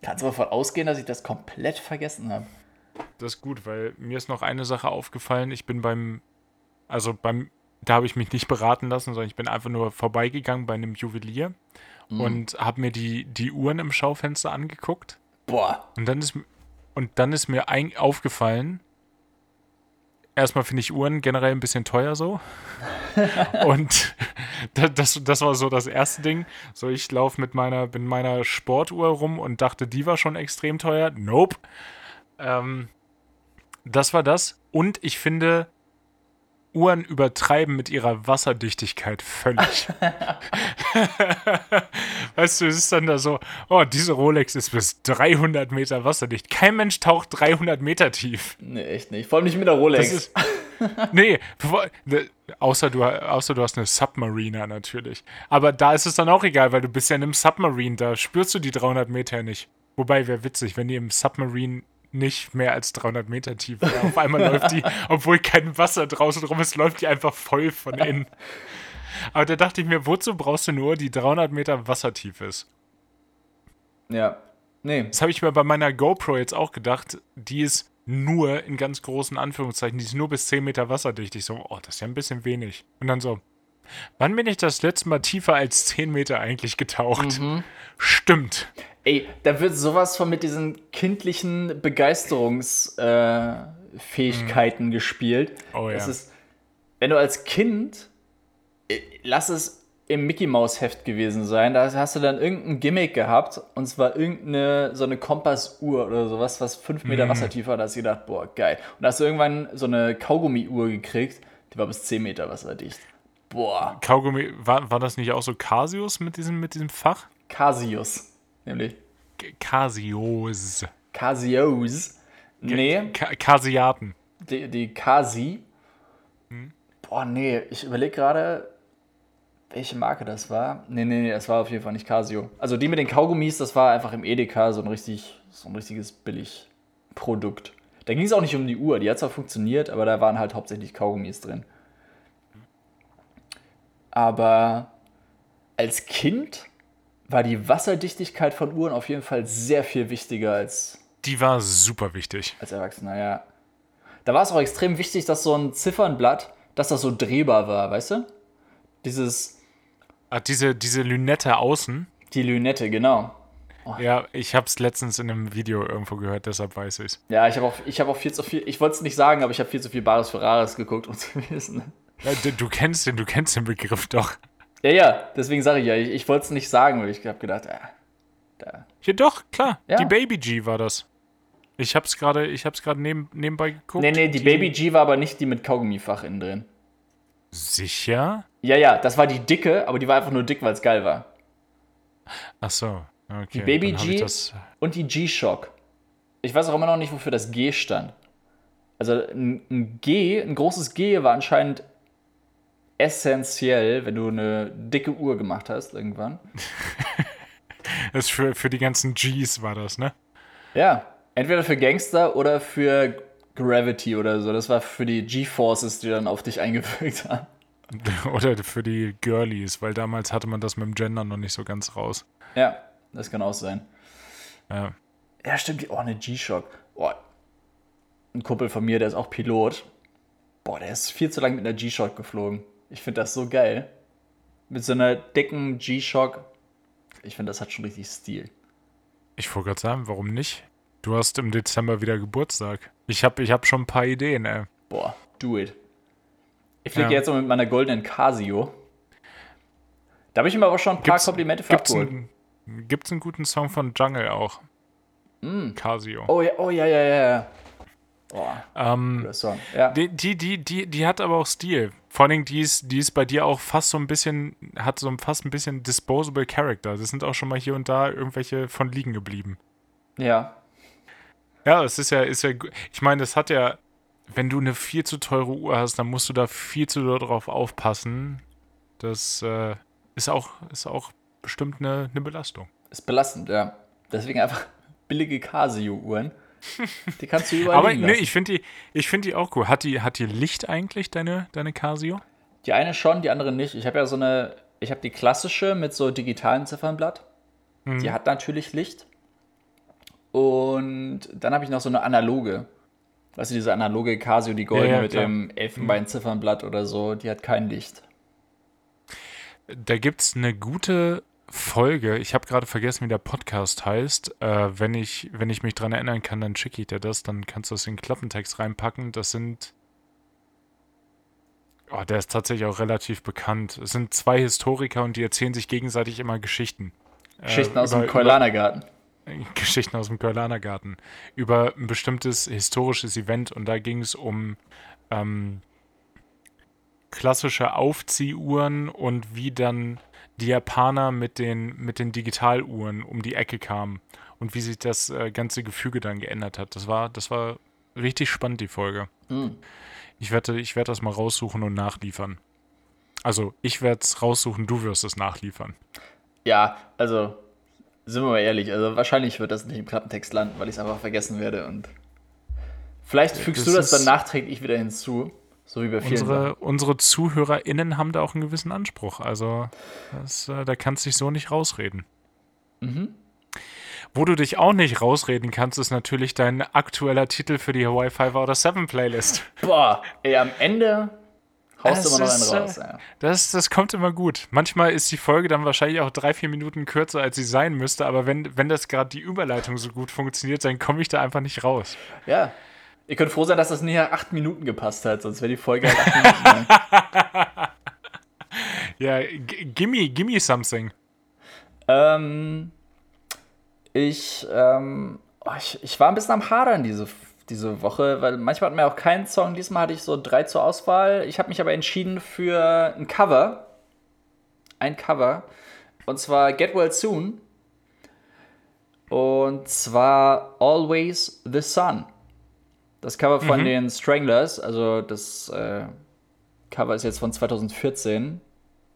kannst du davon ausgehen, dass ich das komplett vergessen habe. Das ist gut, weil mir ist noch eine Sache aufgefallen. Ich bin beim, also beim, da habe ich mich nicht beraten lassen, sondern ich bin einfach nur vorbeigegangen bei einem Juwelier mhm. und habe mir die, die Uhren im Schaufenster angeguckt. Boah. Und dann ist, und dann ist mir ein, aufgefallen, erstmal finde ich Uhren generell ein bisschen teuer so. Und das, das war so das erste Ding. So, ich laufe mit meiner, mit meiner Sportuhr rum und dachte, die war schon extrem teuer. Nope. Ähm, das war das. Und ich finde, Uhren übertreiben mit ihrer Wasserdichtigkeit völlig. Weißt du, es ist dann da so, oh, diese Rolex ist bis dreihundert Meter wasserdicht. Kein Mensch taucht dreihundert Meter tief. Nee, echt nicht. Vor allem nicht mit der Rolex. Ist, nee, bevor, außer, du, außer du hast eine Submariner natürlich. Aber da ist es dann auch egal, weil du bist ja in einem Submarine, da spürst du die dreihundert Meter nicht. Wobei, wäre witzig, wenn die im Submarine nicht mehr als dreihundert Meter tief. Auf einmal läuft die, obwohl kein Wasser draußen rum ist, läuft die einfach voll von innen. Aber da dachte ich mir, wozu brauchst du nur die dreihundert Meter wassertief ist? Ja, nee. Das habe ich mir bei meiner GoPro jetzt auch gedacht. Die ist nur, in ganz großen Anführungszeichen, die ist nur bis zehn Meter wasserdicht. Ich so, oh, das ist ja ein bisschen wenig. Und dann so, wann bin ich das letzte Mal tiefer als zehn Meter eigentlich getaucht? Mhm. Stimmt. Ey, da wird sowas von mit diesen kindlichen Begeisterungsfähigkeiten äh, mhm. gespielt. Oh ja. Das ist, wenn du als Kind, lass es im Mickey-Maus-Heft gewesen sein, da hast du dann irgendein Gimmick gehabt, und zwar irgendeine so eine Kompassuhr oder sowas, was fünf Meter mhm. wassertief war, da hast du gedacht, boah, geil. Und da hast du irgendwann so eine Kaugummi-Uhr gekriegt, die war bis zehn Meter wasserdicht. Boah. Kaugummi, war, war das nicht auch so Casios mit diesem, mit diesem Fach? Casios. Nämlich? Casios. Casios? Nee. Casiaten. Die, die Kasi. Hm? Boah, nee, ich überlege gerade, welche Marke das war. Nee, nee, nee, das war auf jeden Fall nicht Casio. Also die mit den Kaugummis, das war einfach im Edeka so ein, richtig, so ein richtiges Billigprodukt. Da ging es auch nicht um die Uhr, die hat zwar funktioniert, aber da waren halt hauptsächlich Kaugummis drin. Aber als Kind war die Wasserdichtigkeit von Uhren auf jeden Fall sehr viel wichtiger als... Die war super wichtig. Als Erwachsener, ja. Da war es auch extrem wichtig, dass so ein Ziffernblatt, dass das so drehbar war, weißt du? Dieses... Ach, diese, diese Lünette außen. Die Lünette, genau. Oh. Ja, ich habe es letztens in einem Video irgendwo gehört, deshalb weiß ich's. Ja, ich habe auch, ich hab auch viel zu viel... Ich wollte es nicht sagen, aber ich habe viel zu viel Bares für Rares geguckt, um zu wissen. Ja, du, du kennst den, du kennst den Begriff doch. Ja, ja, deswegen sage ich ja, ich, ich wollte es nicht sagen, weil ich habe gedacht, ah, da. Ja doch, klar, ja. Die Baby-G war das. Ich habe es gerade neben, nebenbei geguckt. Nee, nee, die, die Baby-G war aber nicht die mit Kaugummifach innen drin. Sicher? Ja, ja, das war die dicke, aber die war einfach nur dick, weil es geil war. Ach so, okay. Die Baby-G und die G-Shock. Ich weiß auch immer noch nicht, wofür das G stand. Also ein G, ein großes G war anscheinend essentiell, wenn du eine dicke Uhr gemacht hast irgendwann. Das für, für die ganzen Gs war das, ne? Ja, entweder für Gangster oder für Gravity oder so. Das war für die G-Forces, die dann auf dich eingewirkt haben. Oder für die Girlies, weil damals hatte man das mit dem Gender noch nicht so ganz raus. Ja, das kann auch sein. Ja, ja stimmt. Oh, eine G-Shock. Oh, ein Kumpel von mir, der ist auch Pilot. Boah, der ist viel zu lange mit einer G-Shock geflogen. Ich finde das so geil. Mit so einer dicken G-Shock. Ich finde, das hat schon richtig Stil. Ich wollte gerade sagen, warum nicht? Du hast im Dezember wieder Geburtstag. Ich habe ich hab schon ein paar Ideen, ey. Boah, do it. Ich fliege ja. jetzt mit meiner goldenen Casio. Da habe ich mir aber schon ein paar gibt's, Komplimente für gibt's abgeholt. Ein, gibt's einen guten Song von Jungle auch? Mm. Casio. Oh ja, oh ja, ja, ja. Oh, ähm, guter Song. Ja. Die, die, die, die, die hat aber auch Stil. Vor allen Dingen, die ist, die ist bei dir auch fast so ein bisschen, hat so fast ein bisschen disposable Character. Das sind auch schon mal hier und da irgendwelche von liegen geblieben. Ja. Ja, es ist ja, ist ja, ich meine, das hat ja. Wenn du eine viel zu teure Uhr hast, dann musst du da viel zu drauf aufpassen. Das äh, ist, auch, ist auch bestimmt eine, eine Belastung. Ist belastend, ja. Deswegen einfach billige Casio-Uhren. Die kannst du überall. Aber nee, ich finde die, ich find die auch cool. Hat die, hat die Licht eigentlich, deine, deine Casio? Die eine schon, die andere nicht. Ich habe ja so eine, ich habe die klassische mit so digitalem Ziffernblatt. Mhm. Die hat natürlich Licht. Und dann habe ich noch so eine analoge. Weißt du, diese analoge Casio, die goldene ja, ja, mit dem Elfenbeinziffernblatt oder so, die hat kein Licht. Da gibt's eine gute Folge. Ich habe gerade vergessen, wie der Podcast heißt. Äh, wenn ich, wenn ich mich dran erinnern kann, dann schicke ich dir das. Dann kannst du das in den Klappentext reinpacken. Das sind... Oh, der ist tatsächlich auch relativ bekannt. Es sind zwei Historiker und die erzählen sich gegenseitig immer Geschichten. Geschichten äh, aus über, dem Keulanergarten. Geschichten aus dem Gurkerl.at über ein bestimmtes historisches Event und da ging es um ähm, klassische Aufziehuhren und wie dann die Japaner mit den, mit den Digitaluhren um die Ecke kamen und wie sich das äh, ganze Gefüge dann geändert hat. Das war, das war richtig spannend, die Folge. Mhm. Ich werde, ich werde das mal raussuchen und nachliefern. Also ich werde es raussuchen, du wirst es nachliefern. Ja, also... Sind wir mal ehrlich, also wahrscheinlich wird das nicht im Klappentext landen, weil ich es einfach vergessen werde. Und vielleicht fügst das du das dann nachträglich wieder hinzu, so wie bei vielen. Unsere, unsere ZuhörerInnen haben da auch einen gewissen Anspruch. Also das, da kannst du dich so nicht rausreden. Mhm. Wo du dich auch nicht rausreden kannst, ist natürlich dein aktueller Titel für die Hawaii Five Outer Seven Playlist. Boah, ey, am Ende... Das, immer noch ist, raus, ja. das, das kommt immer gut. Manchmal ist die Folge dann wahrscheinlich auch drei, vier Minuten kürzer, als sie sein müsste. Aber wenn, wenn das gerade die Überleitung so gut funktioniert, dann komme ich da einfach nicht raus. Ja, ihr könnt froh sein, dass das nicht nach acht Minuten gepasst hat. Sonst wäre die Folge halt acht Minuten lang. Ja, g- gimme, gimme something. Ähm, ich, ähm, oh, ich, ich war ein bisschen am Hadern diese Folge. Diese Woche, weil manchmal hat man ja auch keinen Song. Diesmal hatte ich so drei zur Auswahl. Ich habe mich aber entschieden für ein Cover. Ein Cover. Und zwar Get Well Soon. Und zwar Always the Sun. Das Cover von mhm. den Stranglers. Also das äh, Cover ist jetzt von zwanzig vierzehn.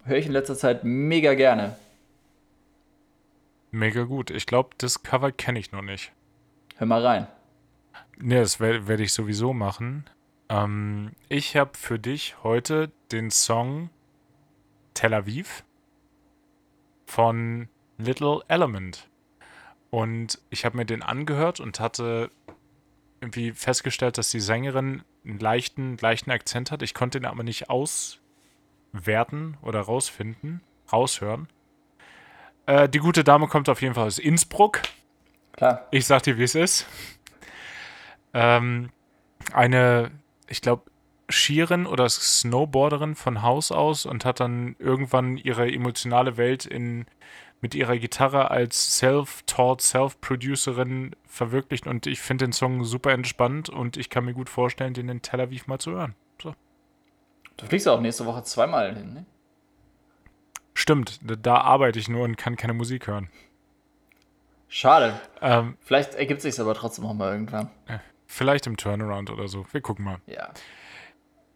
Höre ich in letzter Zeit mega gerne. Mega gut. Ich glaube, das Cover kenne ich noch nicht. Hör mal rein. Ne, das werde werd ich sowieso machen. Ähm, ich habe für dich heute den Song Tel Aviv von Little Element. Und ich habe mir den angehört und hatte irgendwie festgestellt, dass die Sängerin einen leichten, leichten Akzent hat. Ich konnte ihn aber nicht auswerten oder rausfinden, raushören. Äh, die gute Dame kommt auf jeden Fall aus Innsbruck. Klar. Ich sag dir, wie es ist. Ähm, eine, ich glaube, Skierin oder Snowboarderin von Haus aus und hat dann irgendwann ihre emotionale Welt in, mit ihrer Gitarre als Self-Taught, Self-Producerin verwirklicht und ich finde den Song super entspannt und ich kann mir gut vorstellen, den in Tel Aviv mal zu hören. So. Du fliegst ja auch nächste Woche zweimal hin, ne? Stimmt, da arbeite ich nur und kann keine Musik hören. Schade. Ähm, vielleicht ergibt es sich aber trotzdem auch mal irgendwann. Vielleicht im Turnaround oder so. Wir gucken mal. Ja.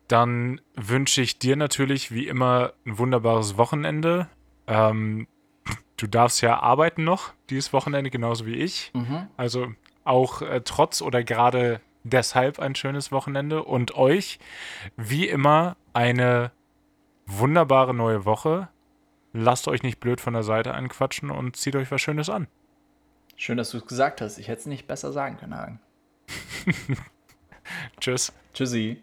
Dann wünsche ich dir natürlich wie immer ein wunderbares Wochenende. Ähm, du darfst ja arbeiten noch dieses Wochenende, genauso wie ich. Mhm. Also auch äh, trotz oder gerade deshalb ein schönes Wochenende. Und euch wie immer eine wunderbare neue Woche. Lasst euch nicht blöd von der Seite anquatschen und zieht euch was Schönes an. Schön, dass du es gesagt hast. Ich hätte es nicht besser sagen können, Hagen. Tschüss. Tschüssi.